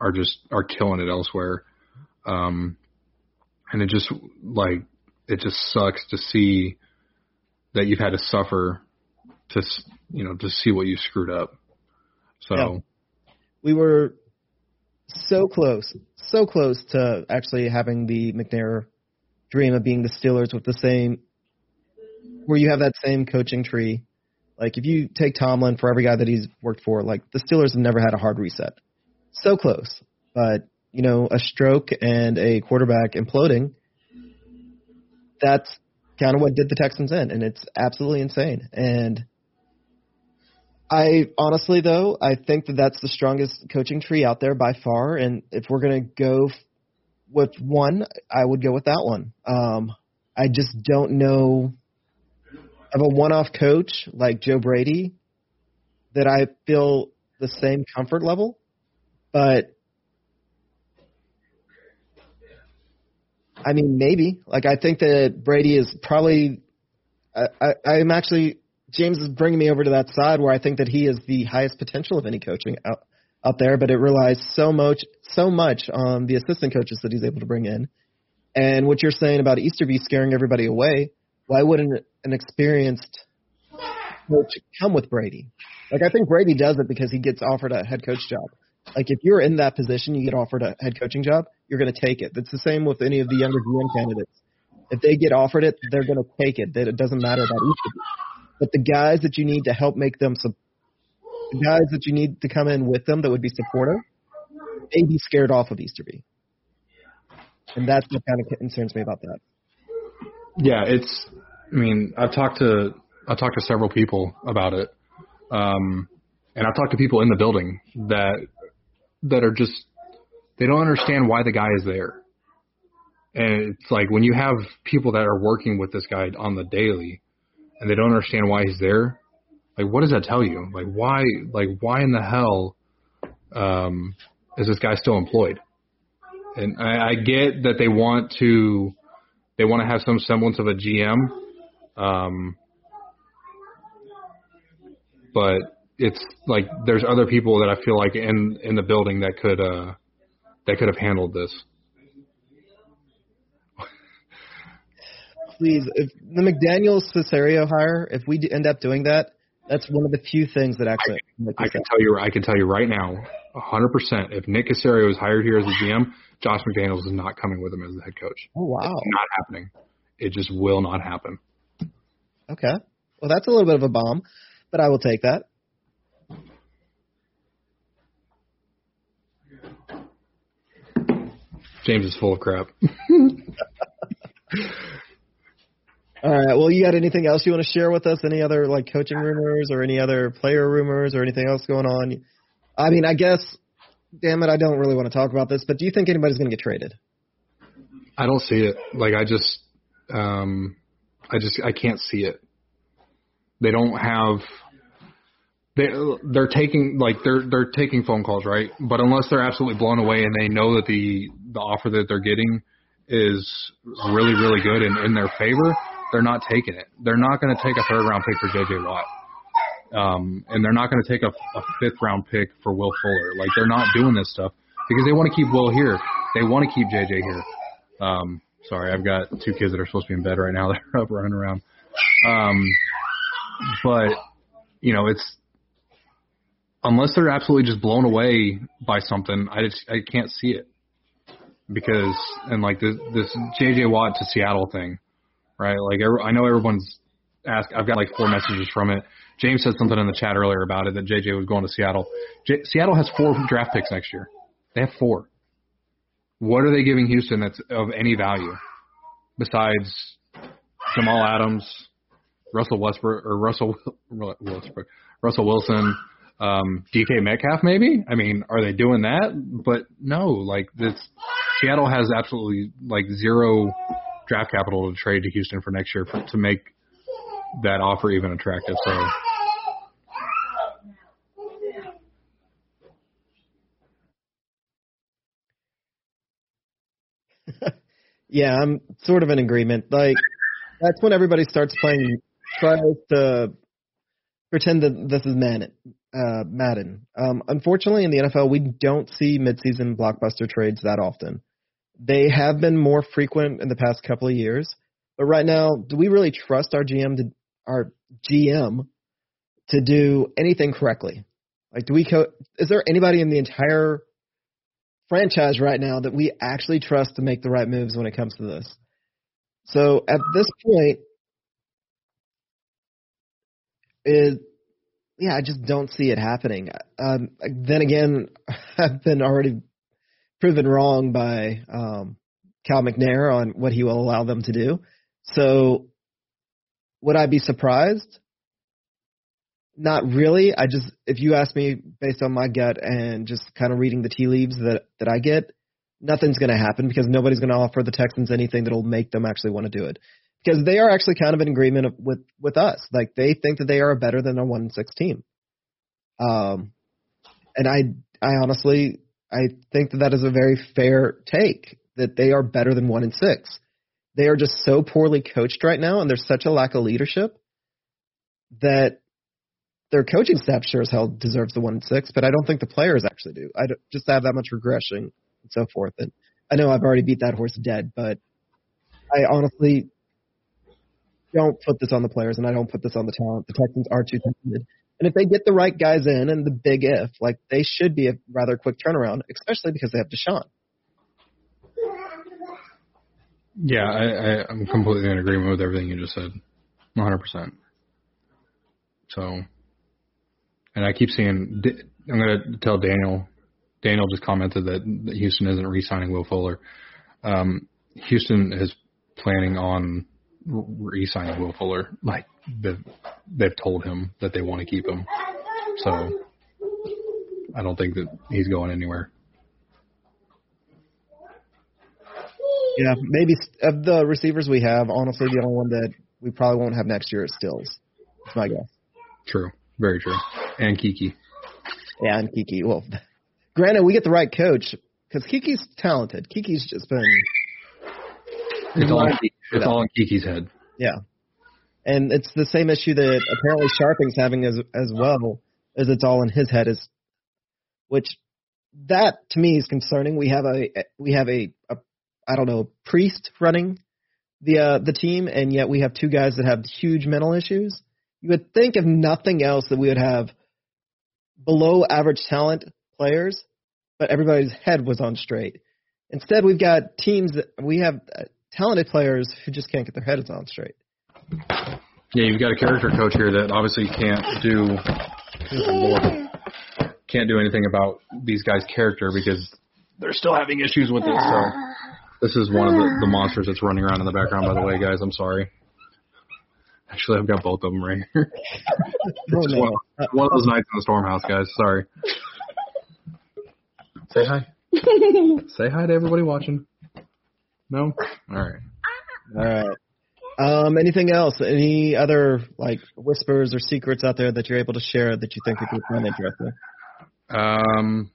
are just are killing it elsewhere. Um, and it just like it just sucks to see that you've had to suffer to you know to see what you screwed up. So yeah. We were so close, so close to actually having the McNair dream of being the Steelers with the same, where you have that same coaching tree. Like if you take Tomlin for every guy that he's worked for, like the Steelers have never had a hard reset. So close, but. You know, a stroke and a quarterback imploding, that's kind of what did the Texans in, and it's absolutely insane. And I honestly, though, I think that that's the strongest coaching tree out there by far, and if we're going to go f- with one, I would go with that one. Um, I just don't know of a one-off coach like Joe Brady that I feel the same comfort level, but – I mean, maybe. Like, I think that Brady is probably I, – I, I'm actually – James is bringing me over to that side where I think that he is the highest potential of any coaching out, out there, but it relies so much so much on the assistant coaches that he's able to bring in. And what you're saying about Easterby scaring everybody away, why wouldn't an experienced coach come with Brady? Like, I think Brady does it because he gets offered a head coach job. Like, if you're in that position, you get offered a head coaching job, you're going to take it. It's the same with any of the younger G M candidates. If they get offered it, they're going to take it. It doesn't matter about each of you. But the guys that you need to help make them su- – the guys that you need to come in with them that would be supportive, they'd be scared off of Easterby. And that's what kind of concerns me about that. Yeah, it's – I mean, I've talked to I've talked to several people about it. Um, and I've talked to people in the building that that are just – they don't understand why the guy is there. And it's like when you have people that are working with this guy on the daily and they don't understand why he's there, like what does that tell you? Like why like why in the hell um, is this guy still employed? And I, I get that they want to they want to have some semblance of a G M, um, but it's like there's other people that I feel like in, in the building that could uh, that could have handled this. Please, if the McDaniels-Cesario hire, if we end up doing that, that's one of the few things that actually. I, I can tell you, I can tell you right now, one hundred percent. If Nick Caserio is hired here as the G M, Josh McDaniels is not coming with him as the head coach. Oh wow, it's not happening. It just will not happen. Okay, well that's a little bit of a bomb, but I will take that. James is full of crap. All right. Well, you got anything else you want to share with us? Any other like coaching rumors or any other player rumors or anything else going on? I mean, I guess, damn it, I don't really want to talk about this, but do you think anybody's going to get traded? I don't see it. Like, I just, um, I just, I can't see it. They don't have. They they're taking like they're they're taking phone calls, right? But unless they're absolutely blown away and they know that the the offer that they're getting is really really good and in their favor. They're not taking it. They're not going to take a third-round pick for J J. Watt. Um, and they're not going to take a, a fifth-round pick for Will Fuller. Like, they're not doing this stuff because they want to keep Will here. They want to keep J J here. Um, sorry, I've got two kids that are supposed to be in bed right now that are up running around. Um, but, you know, it's – unless they're absolutely just blown away by something, I just I can't see it. Because – and, like, this, this J J. Watt to Seattle thing. Right, like I know everyone's asked. I've got like four messages from it. James said something in the chat earlier about it that J J was going to Seattle. J- Seattle has four draft picks next year. They have four. What are they giving Houston that's of any value besides Jamal Adams, Russell Westbrook, or Russell Westbrook, Russell Wilson, um, D K Metcalf? Maybe. I mean, are they doing that? But no, like this. Seattle has absolutely like zero draft capital to trade to Houston for next year for, to make that offer even attractive. So, yeah, I'm sort of in agreement. Like that's when everybody starts playing, tries to pretend that this is Madden. Uh, Madden. Um, unfortunately, in the N F L, we don't see midseason blockbuster trades that often. They have been more frequent in the past couple of years, but right now, do we really trust our G M to our G M to do anything correctly? Like, do we? Co- is there anybody in the entire franchise right now that we actually trust to make the right moves when it comes to this? So at this point, is yeah, I just don't see it happening. Um, then again, I've been already proven wrong by um, Cal McNair on what he will allow them to do. So would I be surprised? Not really. I just, if you ask me based on my gut and just kind of reading the tea leaves that, that I get, nothing's going to happen because nobody's going to offer the Texans anything that'll make them actually want to do it. Because they are actually kind of in agreement of, with, with us. Like they think that they are better than a one and six team. Um, and I, I honestly... I think that that is a very fair take, that they are better than one and six. They are just so poorly coached right now, and there's such a lack of leadership that their coaching staff sure as hell deserves the one and six, but I don't think the players actually do. I don't, just have that much regression and so forth. And I know I've already beat that horse dead, but I honestly don't put this on the players, and I don't put this on the talent. The Texans are too talented. And if they get the right guys in, and the big if, like, they should be a rather quick turnaround, especially because they have Deshaun. Yeah, I, I, I'm completely in agreement with everything you just said, one hundred percent. So, and I keep seeing, I'm going to tell Daniel, Daniel just commented that Houston isn't re-signing Will Fuller. Um, Houston is planning on re-signing Will Fuller. Like, they've, they've told him that they want to keep him. So, I don't think that he's going anywhere. Yeah, maybe of the receivers we have, honestly, the only one that we probably won't have next year is Stills. That's my guess. True. Very true. And Kiki. Yeah, and Kiki. Well, granted, we get the right coach because Kiki's talented. Kiki's just been – It's, all, it's all in Kiki's head. Yeah. And it's the same issue that apparently Sharping's having as as well, as it's all in his head, is, which that to me is concerning. We have a we have a, a I don't know, Priest running the uh, the team, and yet we have two guys that have huge mental issues. You would think, if nothing else, that we would have below average talent players, but everybody's head was on straight. Instead, we've got teams that we have talented players who just can't get their heads on straight. Yeah, you've got a character coach here that obviously can't do can't do anything about these guys' character because they're still having issues with it. So this is one of the, the monsters that's running around in the background. By the way, guys, I'm sorry. Actually, I've got both of them right here. Oh, no. one, one of those nights in the Stormhouse, guys. Sorry. Say hi. Say hi to everybody watching. No? All right. All right. Um, anything else? Any other, like, whispers or secrets out there that you're able to share that you think would be fun interesting? Um,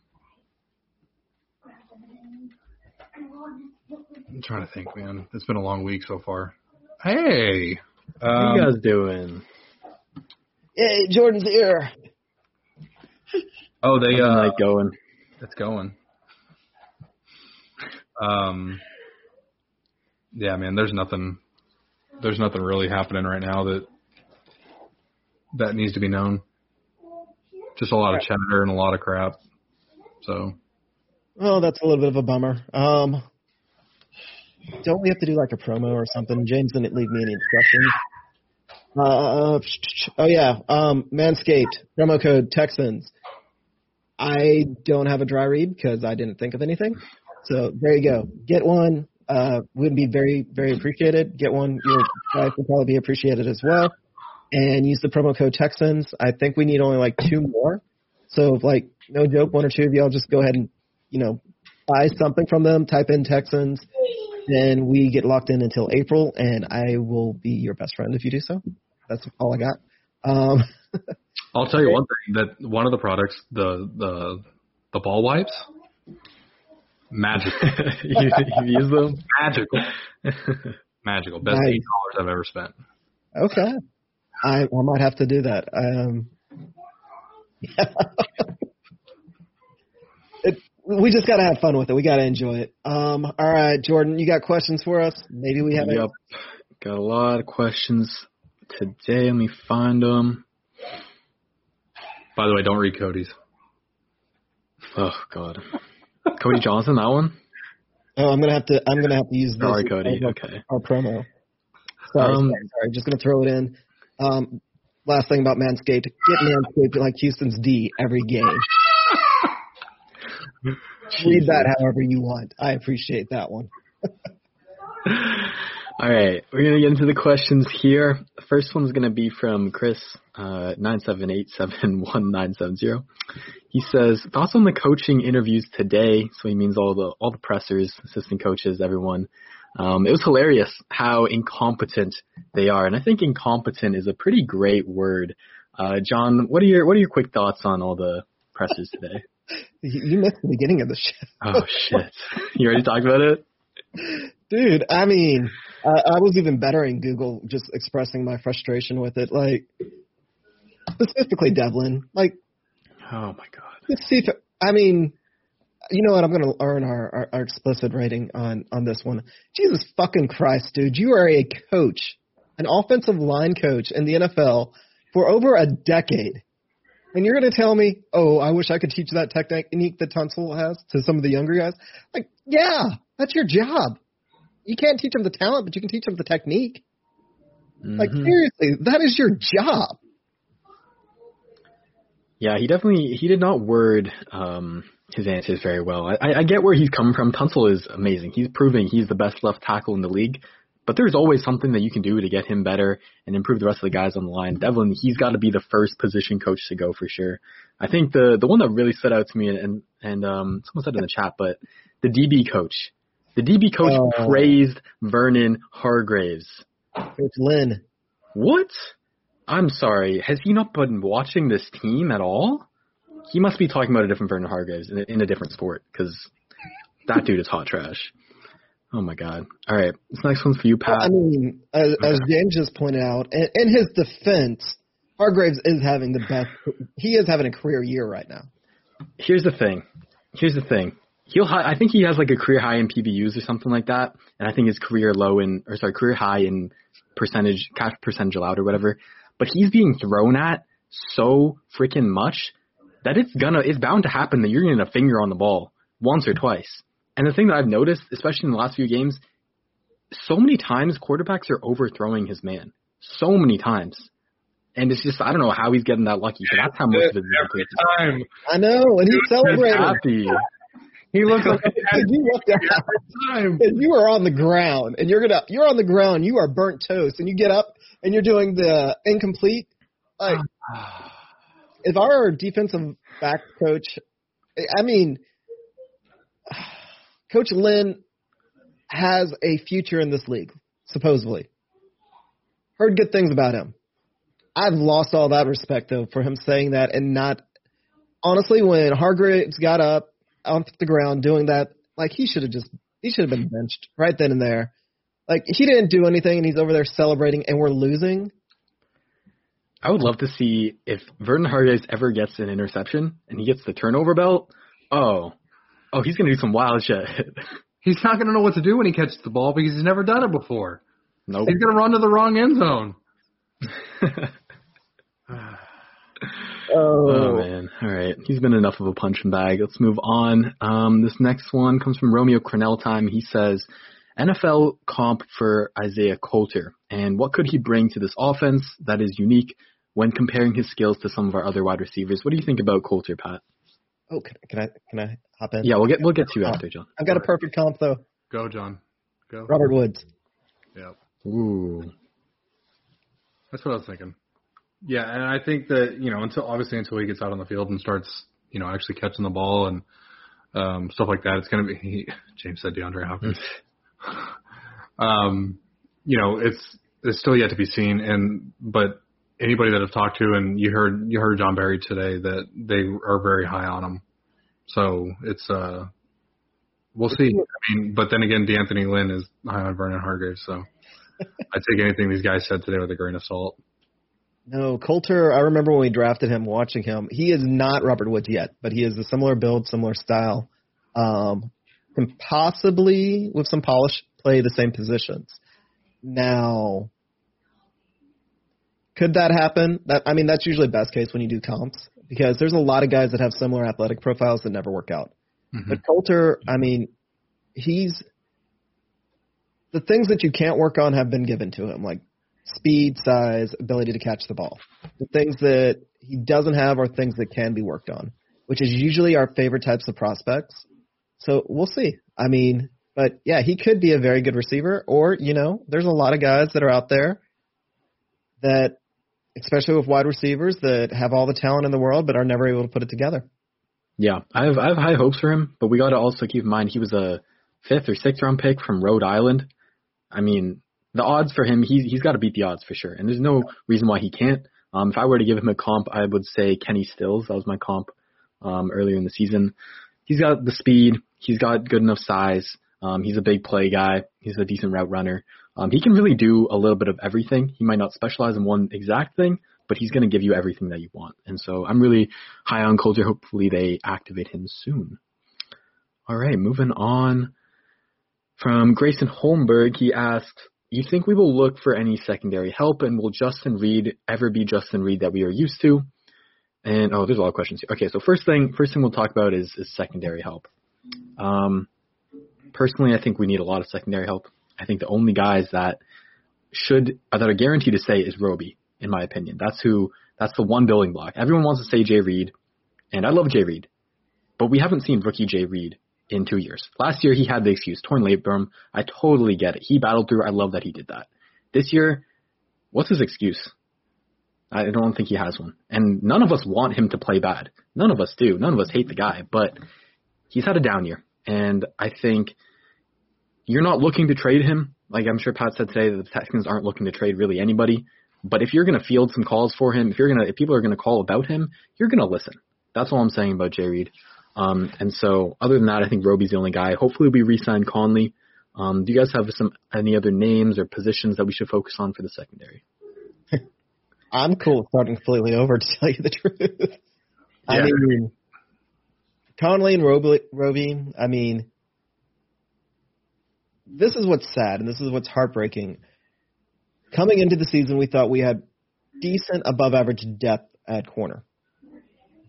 I'm trying to think, man. It's been a long week so far. Hey. What are um, you guys doing? Hey, Jordan's here. Oh, they uh, like going. It's going. Um, yeah, man. There's nothing. There's nothing really happening right now that that needs to be known. Just a lot right. of chatter and a lot of crap. So. Well, that's a little bit of a bummer. Um. Don't we have to do, like, a promo or something? James didn't leave me any instructions. Uh, oh, yeah. Um, Manscaped, promo code Texans. I don't have a dry read because I didn't think of anything. So there you go. Get one. Uh, would be very, very appreciated. Get one. Your guys would probably be appreciated as well. And use the promo code Texans. I think we need only, like, two more. So, like, no joke, one or two of y'all just go ahead and, you know, buy something from them. Type in Texans. Then we get locked in until April, and I will be your best friend if you do so. That's all I got. Um, I'll tell you one thing, that one of the products, the the, the ball wipes, magical. you, you use them? Magical. Magical. Best nice. eight dollars I've ever spent. Okay. I, I might have to do that. Um, yeah. it, We just got to have fun with it. We got to enjoy it. Um, all right, Jordan, you got questions for us? Maybe we haven't. Yep. Got a lot of questions today. Let me find them. By the way, don't read Cody's. Oh, God. Cody Johnson, that one? Oh, I'm going to have to I'm gonna have to use this. Sorry, Cody. Our, okay. Our promo. Sorry, um, sorry, sorry. Just going to throw it in. Um, last thing about Manscaped. Get Manscaped like Houston's D every game. Read that however you want. I appreciate that one. All right. We're going to get into the questions here. The first one's going to be from Chris, uh, nine seven eight seven one nine seven zero. He says, thoughts on the coaching interviews today. So he means all the all the pressers, assistant coaches, everyone. Um, it was hilarious how incompetent they are. And I think incompetent is a pretty great word. Uh, John, what are your what are your quick thoughts on all the pressers today? You missed the beginning of the show. Oh, shit. You already talked about it? Dude, I mean, I, I was even better in Google just expressing my frustration with it. Like, specifically Devlin. Like, oh, my God. Let's see if it, I mean, you know what? I'm going to earn our, our, our explicit rating on, on this one. Jesus fucking Christ, dude. You are a coach, an offensive line coach in the N F L for over a decade. And you're going to tell me, oh, I wish I could teach that technique that Tunsil has to some of the younger guys. Like, yeah, that's your job. You can't teach them the talent, but you can teach them the technique. Mm-hmm. Like, seriously, that is your job. Yeah, he definitely – he did not word um, his answers very well. I, I get where he's coming from. Tunsil is amazing. He's proving he's the best left tackle in the league. But there's always something that you can do to get him better and improve the rest of the guys on the line. Devlin, he's got to be the first position coach to go for sure. I think the the one that really stood out to me, and and um, someone said in the chat, but the D B coach. The D B coach oh. praised Vernon Hargraves. It's Lynn. What? I'm sorry. Has he not been watching this team at all? He must be talking about a different Vernon Hargraves in a, in a different sport, because that dude is hot trash. Oh, my God. All right. This next one's for you, Pat. I mean, as, as James just pointed out, in, in his defense, Hargraves is having the best – he is having a career year right now. Here's the thing. Here's the thing. He'll. Ha- I think he has like a career high in P B Us or something like that, and I think his career low in – or sorry, career high in percentage – catch percentage allowed or whatever. But he's being thrown at so freaking much that it's gonna – it's bound to happen that you're going to get a finger on the ball once or twice. And the thing that I've noticed, especially in the last few games, so many times quarterbacks are overthrowing his man. So many times. And it's just, I don't know how he's getting that lucky, but that's how much of it is. Time. I know, and he celebrated. Happy. He looks like you looked at time. And you are on the ground, and you're gonna, you're on the ground, you are burnt toast, and you get up, and you're doing the incomplete. Like, if our defensive back coach, I mean, Coach Lynn has a future in this league, supposedly. Heard good things about him. I've lost all that respect, though, for him saying that and not – honestly, when Hargraves got up off the ground doing that, like, he should have just – he should have been benched right then and there. Like, he didn't do anything, and he's over there celebrating, and we're losing. I would love to see if Vernon Hargraves ever gets an interception and he gets the turnover belt. Oh, Oh, he's going to do some wild shit. He's not going to know what to do when he catches the ball because he's never done it before. Nope. He's going to run to the wrong end zone. oh. oh, man. All right. He's been enough of a punching bag. Let's move on. Um, this next one comes from Romeo Crennel time. He says, N F L comp for Isaiah Coulter, and what could he bring to this offense that is unique when comparing his skills to some of our other wide receivers? What do you think about Coulter, Pat? Oh, can, can I can I hop in? Yeah, we'll get we'll get to you after, John. I've got a perfect comp though. Go, John. Go. Robert Woods. Yeah. Ooh. That's what I was thinking. Yeah, and I think that, you know, until obviously until he gets out on the field and starts, you know, actually catching the ball and um, stuff like that, it's gonna be he, James said DeAndre Hopkins. um, you know, it's it's still yet to be seen, and but. Anybody that I've talked to, and you heard you heard John Barry today that they are very high on him. So it's uh, we'll see. I mean, but then again, D'Anthony Lynn is high on Vernon Hargraves, so I take anything these guys said today with a grain of salt. No, Coulter. I remember when we drafted him, watching him. He is not Robert Woods yet, but he is a similar build, similar style, um, can possibly with some polish play the same positions. Now. Could that happen? That I mean, that's usually best case when you do comps because there's a lot of guys that have similar athletic profiles that never work out. Mm-hmm. But Coulter, I mean, he's – the things that you can't work on have been given to him, like speed, size, ability to catch the ball. The things that he doesn't have are things that can be worked on, which is usually our favorite types of prospects. So we'll see. I mean, but, yeah, he could be a very good receiver or, you know, there's a lot of guys that are out there that – especially with wide receivers that have all the talent in the world but are never able to put it together. Yeah, I have I have high hopes for him, but we got to also keep in mind he was a fifth or sixth round pick from Rhode Island. I mean, the odds for him, he's, he's got to beat the odds for sure, and there's no reason why he can't. Um, if I were to give him a comp, I would say Kenny Stills. That was my comp um, earlier in the season. He's got the speed. He's got good enough size. Um, he's a big play guy. He's a decent route runner. Um, he can really do a little bit of everything. He might not specialize in one exact thing, but he's going to give you everything that you want. And so I'm really high on Coulter. Hopefully they activate him soon. All right, moving on. From Grayson Holmberg, he asked, you think we will look for any secondary help, and will Justin Reid ever be Justin Reid that we are used to? And, oh, there's a lot of questions here. Okay, so first thing first thing we'll talk about is, is secondary help. Um, personally, I think we need a lot of secondary help. I think the only guys that should that are guaranteed to say is Roby, in my opinion. That's who. That's the one building block. Everyone wants to say Jay Reed, and I love Jay Reed, but we haven't seen rookie Jay Reed in two years. Last year, he had the excuse, torn labrum. I totally get it. He battled through. I love that he did that. This year, what's his excuse? I don't think he has one. And none of us want him to play bad. None of us do. None of us hate the guy, but he's had a down year. And I think you're not looking to trade him. Like I'm sure Pat said today, that the Texans aren't looking to trade really anybody. But if you're going to field some calls for him, if you're going to, if people are going to call about him, you're going to listen. That's all I'm saying about Jay Reed. Um, and so other than that, I think Roby's the only guy. Hopefully we re-sign Conley. Um, do you guys have some any other names or positions that we should focus on for the secondary? I'm cool with starting completely over, to tell you the truth. Yeah. I mean, Conley and Roby, Roby, I mean, this is what's sad, and this is what's heartbreaking. Coming into the season, we thought we had decent above-average depth at corner.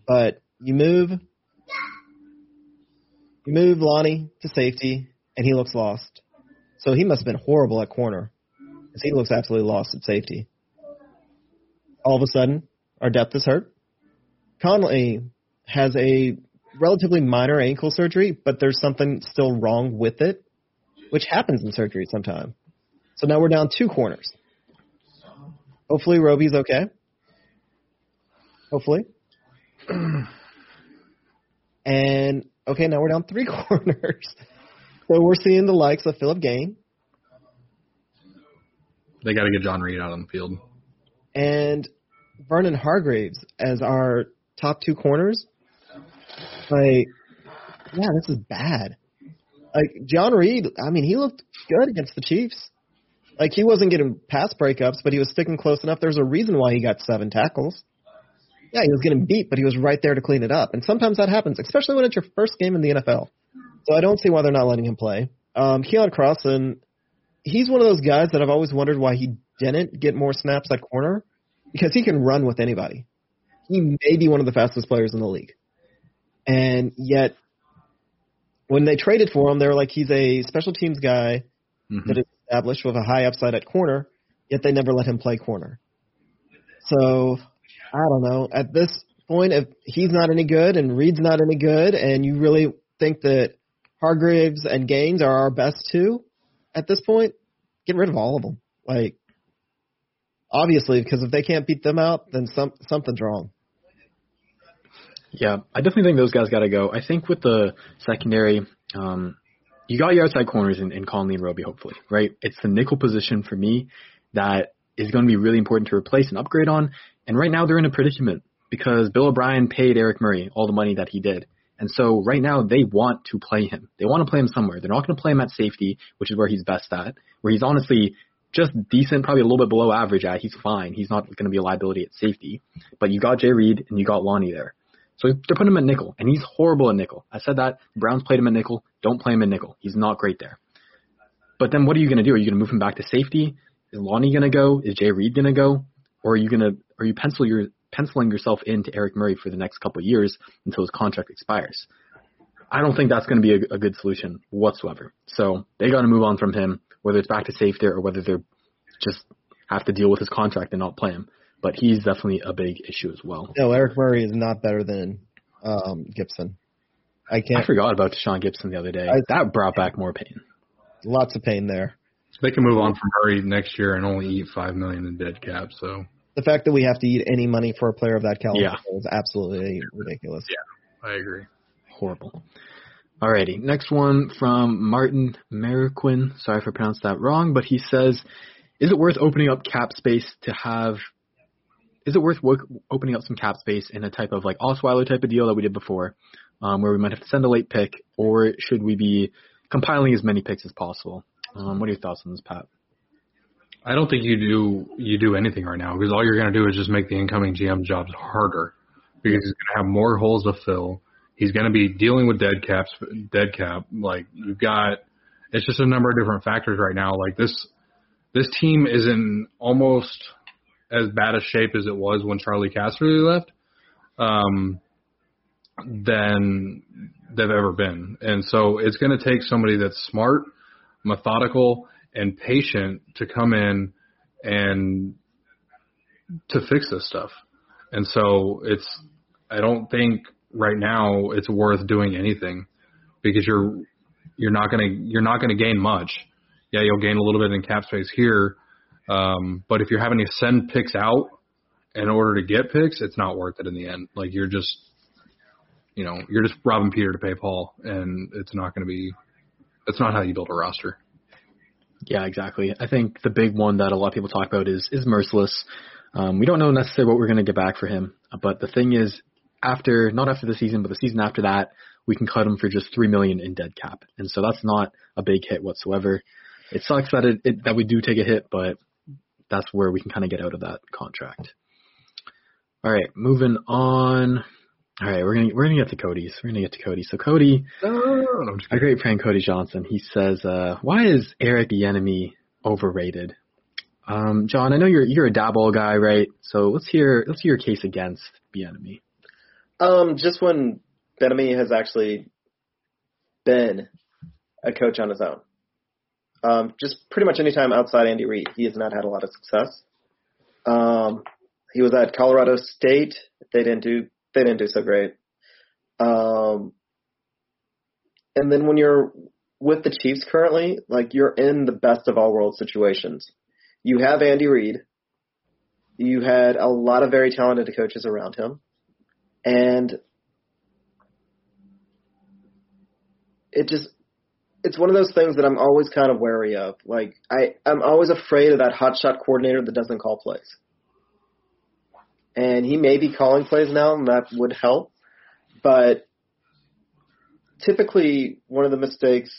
But you move you move Lonnie to safety, and he looks lost. So he must have been horrible at corner, because he looks absolutely lost at safety. All of a sudden, our depth is hurt. Conley has a relatively minor ankle surgery, but there's something still wrong with it, which happens in surgery sometime. So now we're down two corners. Hopefully Roby's okay. Hopefully. And, okay, now we're down three corners. So we're seeing the likes of Phillip Gaines. They got to get John Reid out on the field. And Vernon Hargreaves as our top two corners. Like, yeah, this is bad. Like, John Reid, I mean, he looked good against the Chiefs. Like, he wasn't getting pass breakups, but he was sticking close enough. There's a reason why he got seven tackles. Yeah, he was getting beat, but he was right there to clean it up. And sometimes that happens, especially when it's your first game in the N F L. So I don't see why they're not letting him play. Um, Keon Crossan, he's one of those guys that I've always wondered why he didn't get more snaps at corner, because he can run with anybody. He may be one of the fastest players in the league. And yet, when they traded for him, they were like, he's a special teams guy mm-hmm. that is established with a high upside at corner, yet they never let him play corner. So, I don't know. At this point, if he's not any good and Reed's not any good, and you really think that Hargreaves and Gaines are our best two, at this point, get rid of all of them. Like, obviously, because if they can't beat them out, then some, something's wrong. Yeah, I definitely think those guys got to go. I think with the secondary, um, you got your outside corners in, in Conley and Roby, hopefully, right? It's the nickel position for me that is going to be really important to replace and upgrade on. And right now they're in a predicament because Bill O'Brien paid Eric Murray all the money that he did. And so right now they want to play him. They want to play him somewhere. They're not going to play him at safety, which is where he's best at, where he's honestly just decent, probably a little bit below average at. He's fine. He's not going to be a liability at safety. But you got Jay Reed and you got Lonnie there. So they're putting him at nickel, and he's horrible at nickel. I said that. Browns played him at nickel. Don't play him at nickel. He's not great there. But then what are you going to do? Are you going to move him back to safety? Is Lonnie going to go? Is Jay Reed going to go? Or are you going to – are you pencil your, penciling yourself into Eric Murray for the next couple of years until his contract expires? I don't think that's going to be a, a good solution whatsoever. So they got to move on from him, whether it's back to safety or whether they're just have to deal with his contract and not play him. But he's definitely a big issue as well. No, Eric Murray is not better than um, Gibson. I can't. I forgot about Deshaun Gibson the other day. I, that brought back more pain. Lots of pain there. So they can move on from Murray next year and only eat five million in dead cap. So the fact that we have to eat any money for a player of that caliber yeah. is absolutely ridiculous. Yeah, I agree. Horrible. Alrighty, next one from Martin Mariquin. Sorry if I pronounced that wrong, but he says, "Is it worth opening up cap space to have?" Is it worth opening up some cap space in a type of like Osweiler type of deal that we did before um, where we might have to send a late pick, or should we be compiling as many picks as possible? Um, what are your thoughts on this, Pat? I don't think you do you do anything right now, because all you're going to do is just make the incoming G M jobs harder, because he's going to have more holes to fill. He's going to be dealing with dead caps, dead cap. Like you've got – it's just a number of different factors right now. Like this, this team is in almost – as bad a shape as it was when Charlie Casserly left. um, than they've ever been. And so it's going to take somebody that's smart, methodical, and patient to come in and to fix this stuff. And so it's – I don't think right now it's worth doing anything because you're you're not going to you're not going to gain much. Yeah, you'll gain a little bit in cap space here, um, but if you're having to send picks out in order to get picks, it's not worth it in the end. Like you're just you know, you're just robbing Peter to pay Paul, and it's not going to be – it's not how you build a roster. Yeah, exactly. I think the big one that a lot of people talk about is is Merciless. Um, we don't know necessarily what we're going to get back for him, but the thing is, after not after the season, but the season after that, we can cut him for just three million in dead cap, and so that's not a big hit whatsoever. It sucks that it, it that we do take a hit, but that's where we can kind of get out of that contract. All right, moving on. All right, we're gonna we're gonna get to Cody's. We're gonna get to Cody. So Cody, oh, our great friend Cody Johnson, he says, uh, "Why is Eric Bieniemy overrated?" Um, John, I know you're you're a Daboll guy, right? So let's hear let's hear your case against Bieniemy. Um, just when Bieniemy has actually been a coach on his own, um, just pretty much any time outside Andy Reid, he has not had a lot of success. Um, he was at Colorado State. They didn't do. They didn't do so great. Um, and then when you're with the Chiefs currently, like you're in the best of all world situations. You have Andy Reid. You had a lot of very talented coaches around him. And it just it's one of those things that I'm always kind of wary of. Like I, I'm always afraid of that hotshot coordinator that doesn't call plays. And he may be calling plays now, and that would help. But typically one of the mistakes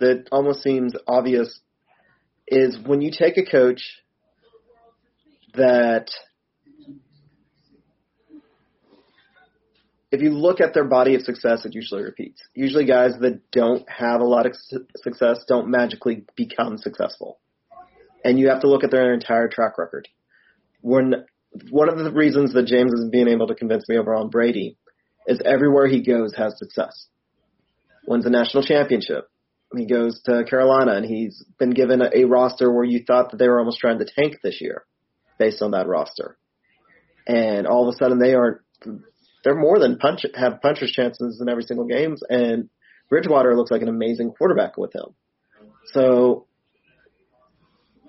that almost seems obvious is when you take a coach that if you look at their body of success, it usually repeats. Usually guys that don't have a lot of success don't magically become successful. And you have to look at their entire track record. When One of the reasons that James is being able to convince me over on Brady is everywhere he goes has success. Wins a national championship. He goes to Carolina, and he's been given a, a roster where you thought that they were almost trying to tank this year based on that roster. And all of a sudden they are – they're more than punch, have puncher's chances in every single game, and Bridgewater looks like an amazing quarterback with him. So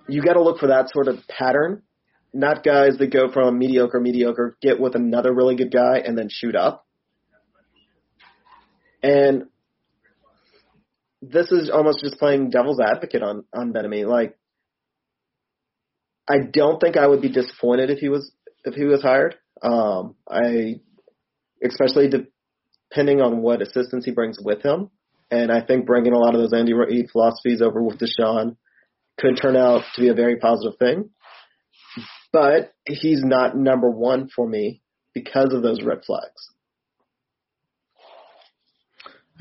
you got to look for that sort of pattern. Not guys that go from mediocre, mediocre, get with another really good guy, and then shoot up. And this is almost just playing devil's advocate on, on Bieniemy. Like, I don't think I would be disappointed if he was if he was hired. Um, I, especially de- depending on what assistance he brings with him. And I think bringing a lot of those Andy Reid philosophies over with Deshaun could turn out to be a very positive thing. But he's not number one for me because of those red flags.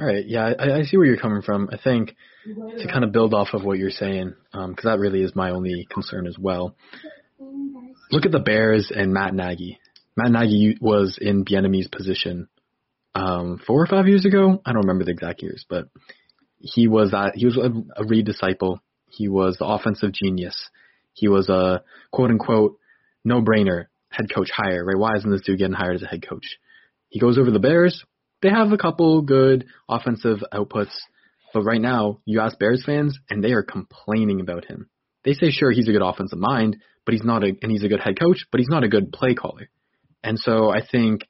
All right. Yeah, I, I see where you're coming from. I think to kind of build off of what you're saying, um, because that really is my only concern as well. Look at the Bears and Matt Nagy. Matt Nagy was in Bieniemy's position um, four or five years ago. I don't remember the exact years, but he was that, he was a, a Reid disciple. He was the offensive genius. He was a quote-unquote no-brainer head coach hire, right? Why isn't this dude getting hired as a head coach? He goes over the Bears. They have a couple good offensive outputs, but right now you ask Bears fans, and they are complaining about him. They say, sure, he's a good offensive mind, but he's not a, and he's a good head coach, but he's not a good play caller. And so I think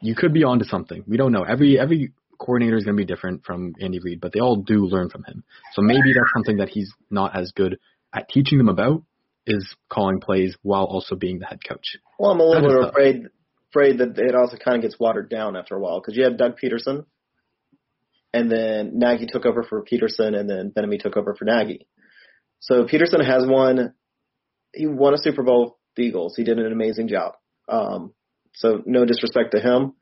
you could be onto something. We don't know. Every every coordinator is going to be different from Andy Reid, but they all do learn from him. So maybe that's something that he's not as good at teaching them about, is calling plays while also being the head coach. Well, I'm a little bit afraid afraid that it also kind of gets watered down after a while because you have Doug Peterson, and then Nagy took over for Peterson, and then Bieniemy took over for Nagy. So Peterson has won – he won a Super Bowl with the Eagles. He did an amazing job. Um, so no disrespect to him,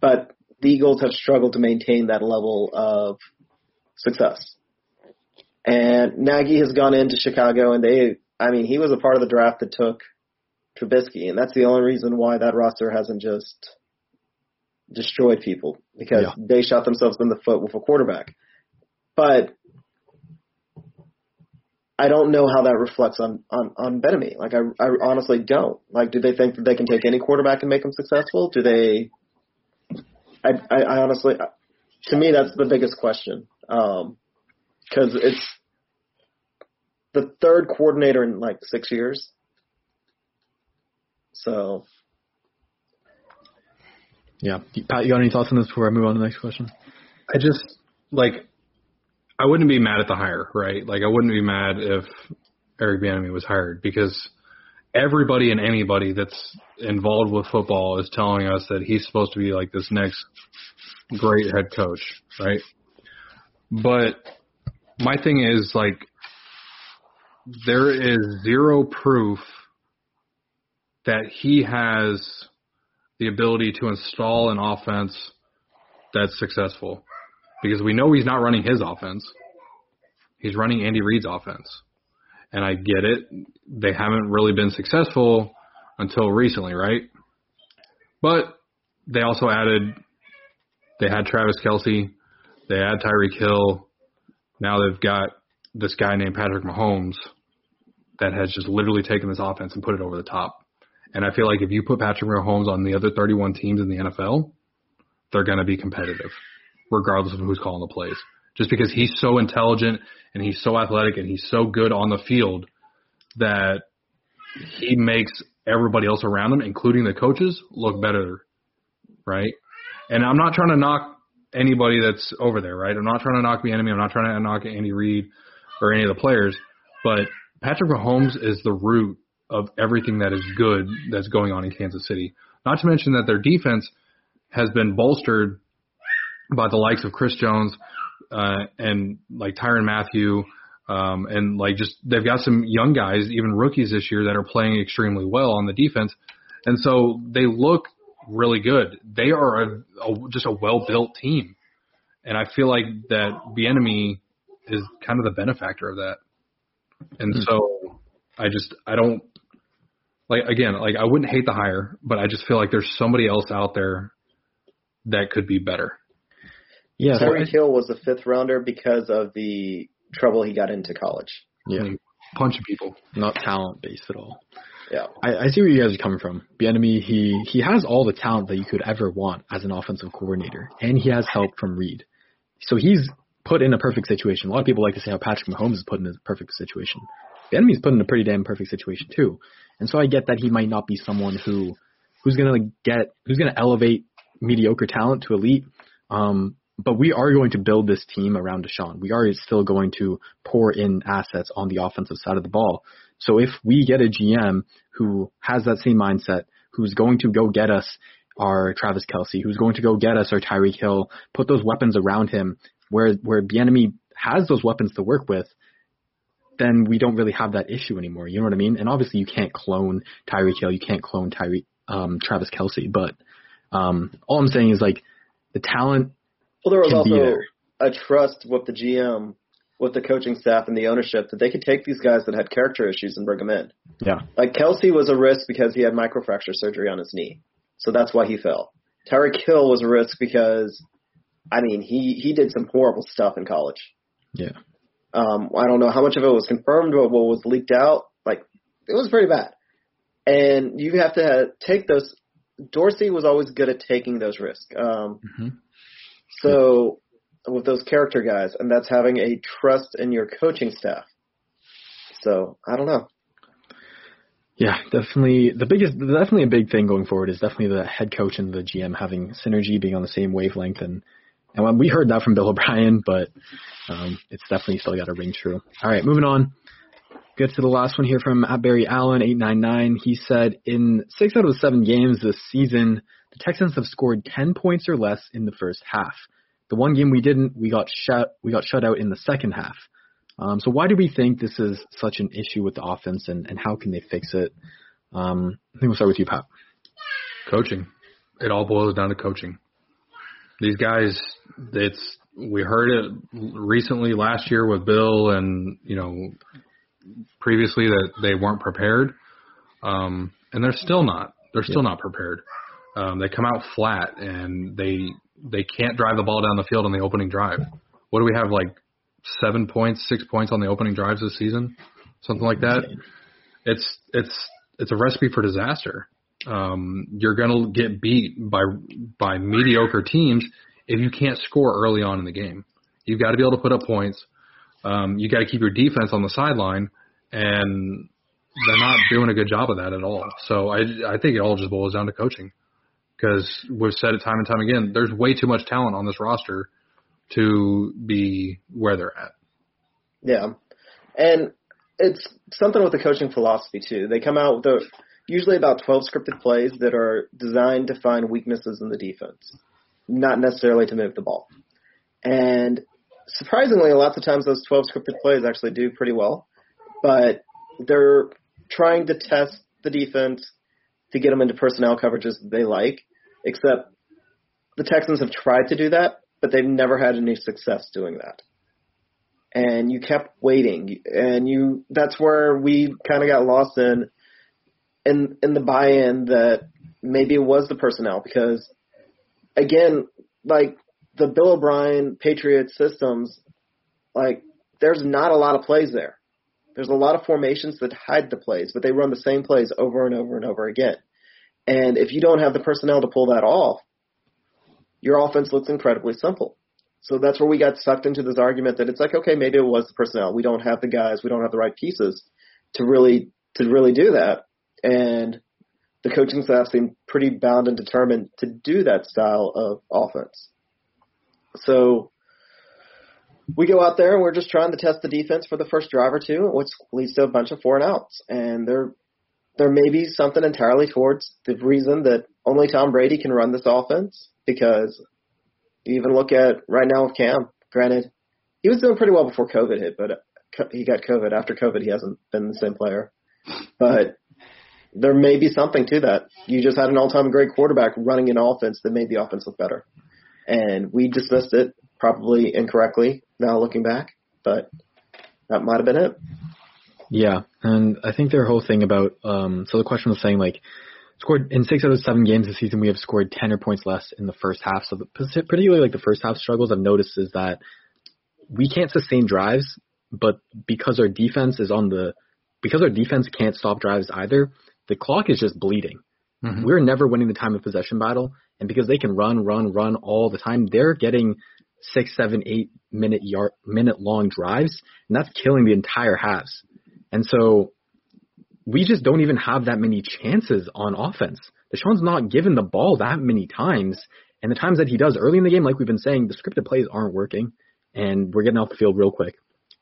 but the Eagles have struggled to maintain that level of success. And Nagy has gone into Chicago, and they – I mean, he was a part of the draft that took Trubisky, and that's the only reason why that roster hasn't just destroyed people because yeah. they shot themselves in the foot with a quarterback. But I don't know how that reflects on, on, on Bieniemy. Like, I, I honestly don't. Like, do they think that they can take any quarterback and make him successful? Do they I, – I, I honestly – to me, that's the biggest question because um, it's the third coordinator in, like, six years. So – yeah. Pat, you got any thoughts on this before I move on to the next question? I just, like, I wouldn't be mad at the hire, right? Like, I wouldn't be mad if Eric Bieniemy was hired because everybody and anybody that's involved with football is telling us that he's supposed to be, like, this next great head coach, right? But my thing is, like, there is zero proof that he has – the ability to install an offense that's successful. Because we know he's not running his offense. He's running Andy Reid's offense. And I get it. They haven't really been successful until recently, right? But they also added – they had Travis Kelce. They had Tyreek Hill. Now they've got this guy named Patrick Mahomes that has just literally taken this offense and put it over the top. And I feel like if you put Patrick Mahomes on the other thirty-one teams in the N F L, they're going to be competitive, regardless of who's calling the plays. Just because he's so intelligent and he's so athletic and he's so good on the field that he makes everybody else around him, including the coaches, look better, right? And I'm not trying to knock anybody that's over there, right? I'm not trying to knock Bieniemy. I'm not trying to knock Andy Reid or any of the players. But Patrick Mahomes is the root of everything that is good that's going on in Kansas City. Not to mention that their defense has been bolstered by the likes of Chris Jones uh, and like Tyrann Mathieu um, and like just they've got some young guys, even rookies this year, that are playing extremely well on the defense. And so they look really good. They are a, a, just a well-built team. And I feel like that Bieniemy is kind of the benefactor of that. And so I just – I don't – Like, again, like I wouldn't hate the hire, but I just feel like there's somebody else out there that could be better. Yeah, Tyreek Hill was a fifth rounder because of the trouble he got into college. Yeah, like a bunch of people, not talent based at all. Yeah, I, I see where you guys are coming from. Bieniemy, he he has all the talent that you could ever want as an offensive coordinator, and he has help from Reid, so he's put in a perfect situation. A lot of people like to say how Patrick Mahomes is put in a perfect situation. Bieniemy's put in a pretty damn perfect situation too. And so I get that he might not be someone who who's going to get who's going to elevate mediocre talent to elite. Um, but we are going to build this team around Deshaun. We are still going to pour in assets on the offensive side of the ball. So if we get a G M who has that same mindset, who's going to go get us our Travis Kelce, who's going to go get us our Tyreek Hill, put those weapons around him where where Bieniemy has those weapons to work with, then we don't really have that issue anymore. You know what I mean? And obviously you can't clone Tyreek Hill. You can't clone Tyreek, um, Travis Kelce. But um, all I'm saying is, like, the talent well, there was can also be there. A trust with the G M, with the coaching staff and the ownership that they could take these guys that had character issues and bring them in. Yeah. Like, Kelce was a risk because he had microfracture surgery on his knee. So that's why he fell. Tyreek Hill was a risk because, I mean, he, he did some horrible stuff in college. Yeah. Um, I don't know how much of it was confirmed or what was leaked out. Like, it was pretty bad. And you have to take those – Dorsey was always good at taking those risks. Um, mm-hmm. So with those character guys, and that's having a trust in your coaching staff. So I don't know. Yeah, definitely. The biggest, definitely a big thing going forward is definitely the head coach and the G M having synergy, being on the same wavelength, and – and we heard that from Bill O'Brien, but um, it's definitely still got to ring true. All right, moving on. Get to the last one here from Barry Allen, eight nine nine. He said, in six out of the seven games this season, the Texans have scored ten points or less in the first half. The one game we didn't, we got shut, we got shut out in the second half. Um, so why do we think this is such an issue with the offense, and, and how can they fix it? Um, I think we'll start with you, Pat. Coaching. It all boils down to coaching. These guys, it's we heard it recently last year with Bill and, you know, previously that they weren't prepared. Um, and they're still not. They're still yeah. not prepared. Um, they come out flat, and they they can't drive the ball down the field on the opening drive. What do we have, like seven points, six points on the opening drives this season? Something like that. It's it's it's a recipe for disaster. Um, you're going to get beat by by mediocre teams if you can't score early on in the game. You've got to be able to put up points. Um, you got to keep your defense on the sideline, and they're not doing a good job of that at all. So I, I think it all just boils down to coaching, because we've said it time and time again, there's way too much talent on this roster to be where they're at. Yeah, and it's something with the coaching philosophy too. They come out with a, usually about twelve scripted plays that are designed to find weaknesses in the defense, not necessarily to move the ball. And surprisingly, lots of times those twelve scripted plays actually do pretty well, but they're trying to test the defense to get them into personnel coverages that they like, except the Texans have tried to do that, but they've never had any success doing that. And you kept waiting, and you that's where we kind of got lost in, in, in the buy-in that maybe it was the personnel, because, again, like the Bill O'Brien Patriots systems, like there's not a lot of plays there. There's a lot of formations that hide the plays, but they run the same plays over and over and over again. And if you don't have the personnel to pull that off, your offense looks incredibly simple. So that's where we got sucked into this argument that it's like, okay, maybe it was the personnel. We don't have the guys. We don't have the right pieces to really to really do that. And the coaching staff seemed pretty bound and determined to do that style of offense. So we go out there and we're just trying to test the defense for the first drive or two, which leads to a bunch of four and outs. And there, there may be something entirely towards the reason that only Tom Brady can run this offense, because you even look at right now with Cam. Granted, he was doing pretty well before COVID hit, but he got COVID. After COVID, he hasn't been the same player. But there may be something to that. You just had an all-time great quarterback running an offense that made the offense look better. And we dismissed it probably incorrectly now looking back, but that might have been it. Yeah, and I think their whole thing about um, – so the question was saying, like, scored in six out of seven games this season, we have scored ten or points less in the first half. So the, particularly, like, the first half struggles I've noticed is that we can't sustain drives, but because our defense is on the – because our defense can't stop drives either, the clock is just bleeding. Mm-hmm. We're never winning the time of possession battle, and because they can run, run, run all the time, they're getting six, seven, eight minute yard, minute long drives, and that's killing the entire halves. And so we just don't even have that many chances on offense. Deshaun's not given the ball that many times, and the times that he does early in the game, like we've been saying, the scripted plays aren't working, and we're getting off the field real quick.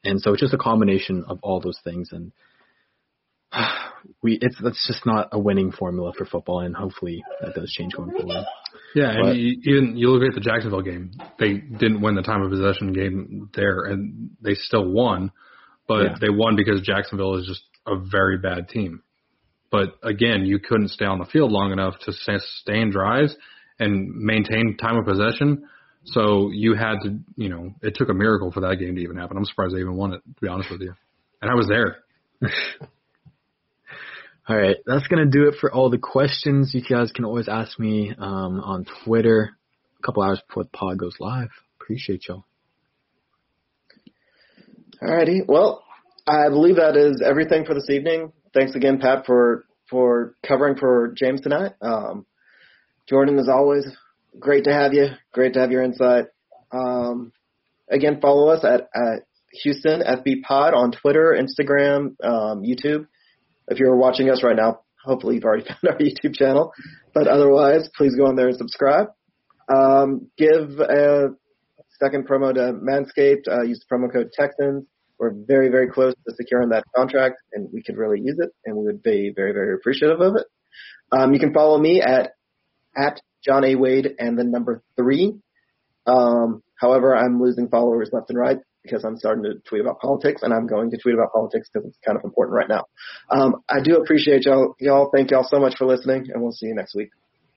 And so it's just a combination of all those things, and we it's that's just not a winning formula for football, and hopefully that does change going forward. Yeah, but, and you, even you look at the Jacksonville game; they didn't win the time of possession game there, and they still won, but yeah. They won because Jacksonville is just a very bad team. But again, you couldn't stay on the field long enough to sustain drives and maintain time of possession, so you had to, you know, it took a miracle for that game to even happen. I'm surprised they even won it, to be honest with you, and I was there. All right, that's going to do it for all the questions. You guys can always ask me um, on Twitter a couple hours before the pod goes live. Appreciate y'all. All righty. Well, I believe that is everything for this evening. Thanks again, Pat, for for covering for James tonight. Um, Jordan, as always, great to have you. Great to have your insight. Um, again, follow us at, at Houston F B Pod on Twitter, Instagram, um, YouTube. If you're watching us right now, hopefully you've already found our YouTube channel. But otherwise, please go on there and subscribe. Um, give a second promo to Manscaped. Uh, use the promo code Texans. We're very, very close to securing that contract, and we could really use it, and we would be very, very appreciative of it. Um, you can follow me at, at John A. Wade and the number three. Um, however, I'm losing followers left and right, because I'm starting to tweet about politics, and I'm going to tweet about politics because it's kind of important right now. Um, I do appreciate y'all. Y'all, thank y'all so much for listening, and we'll see you next week.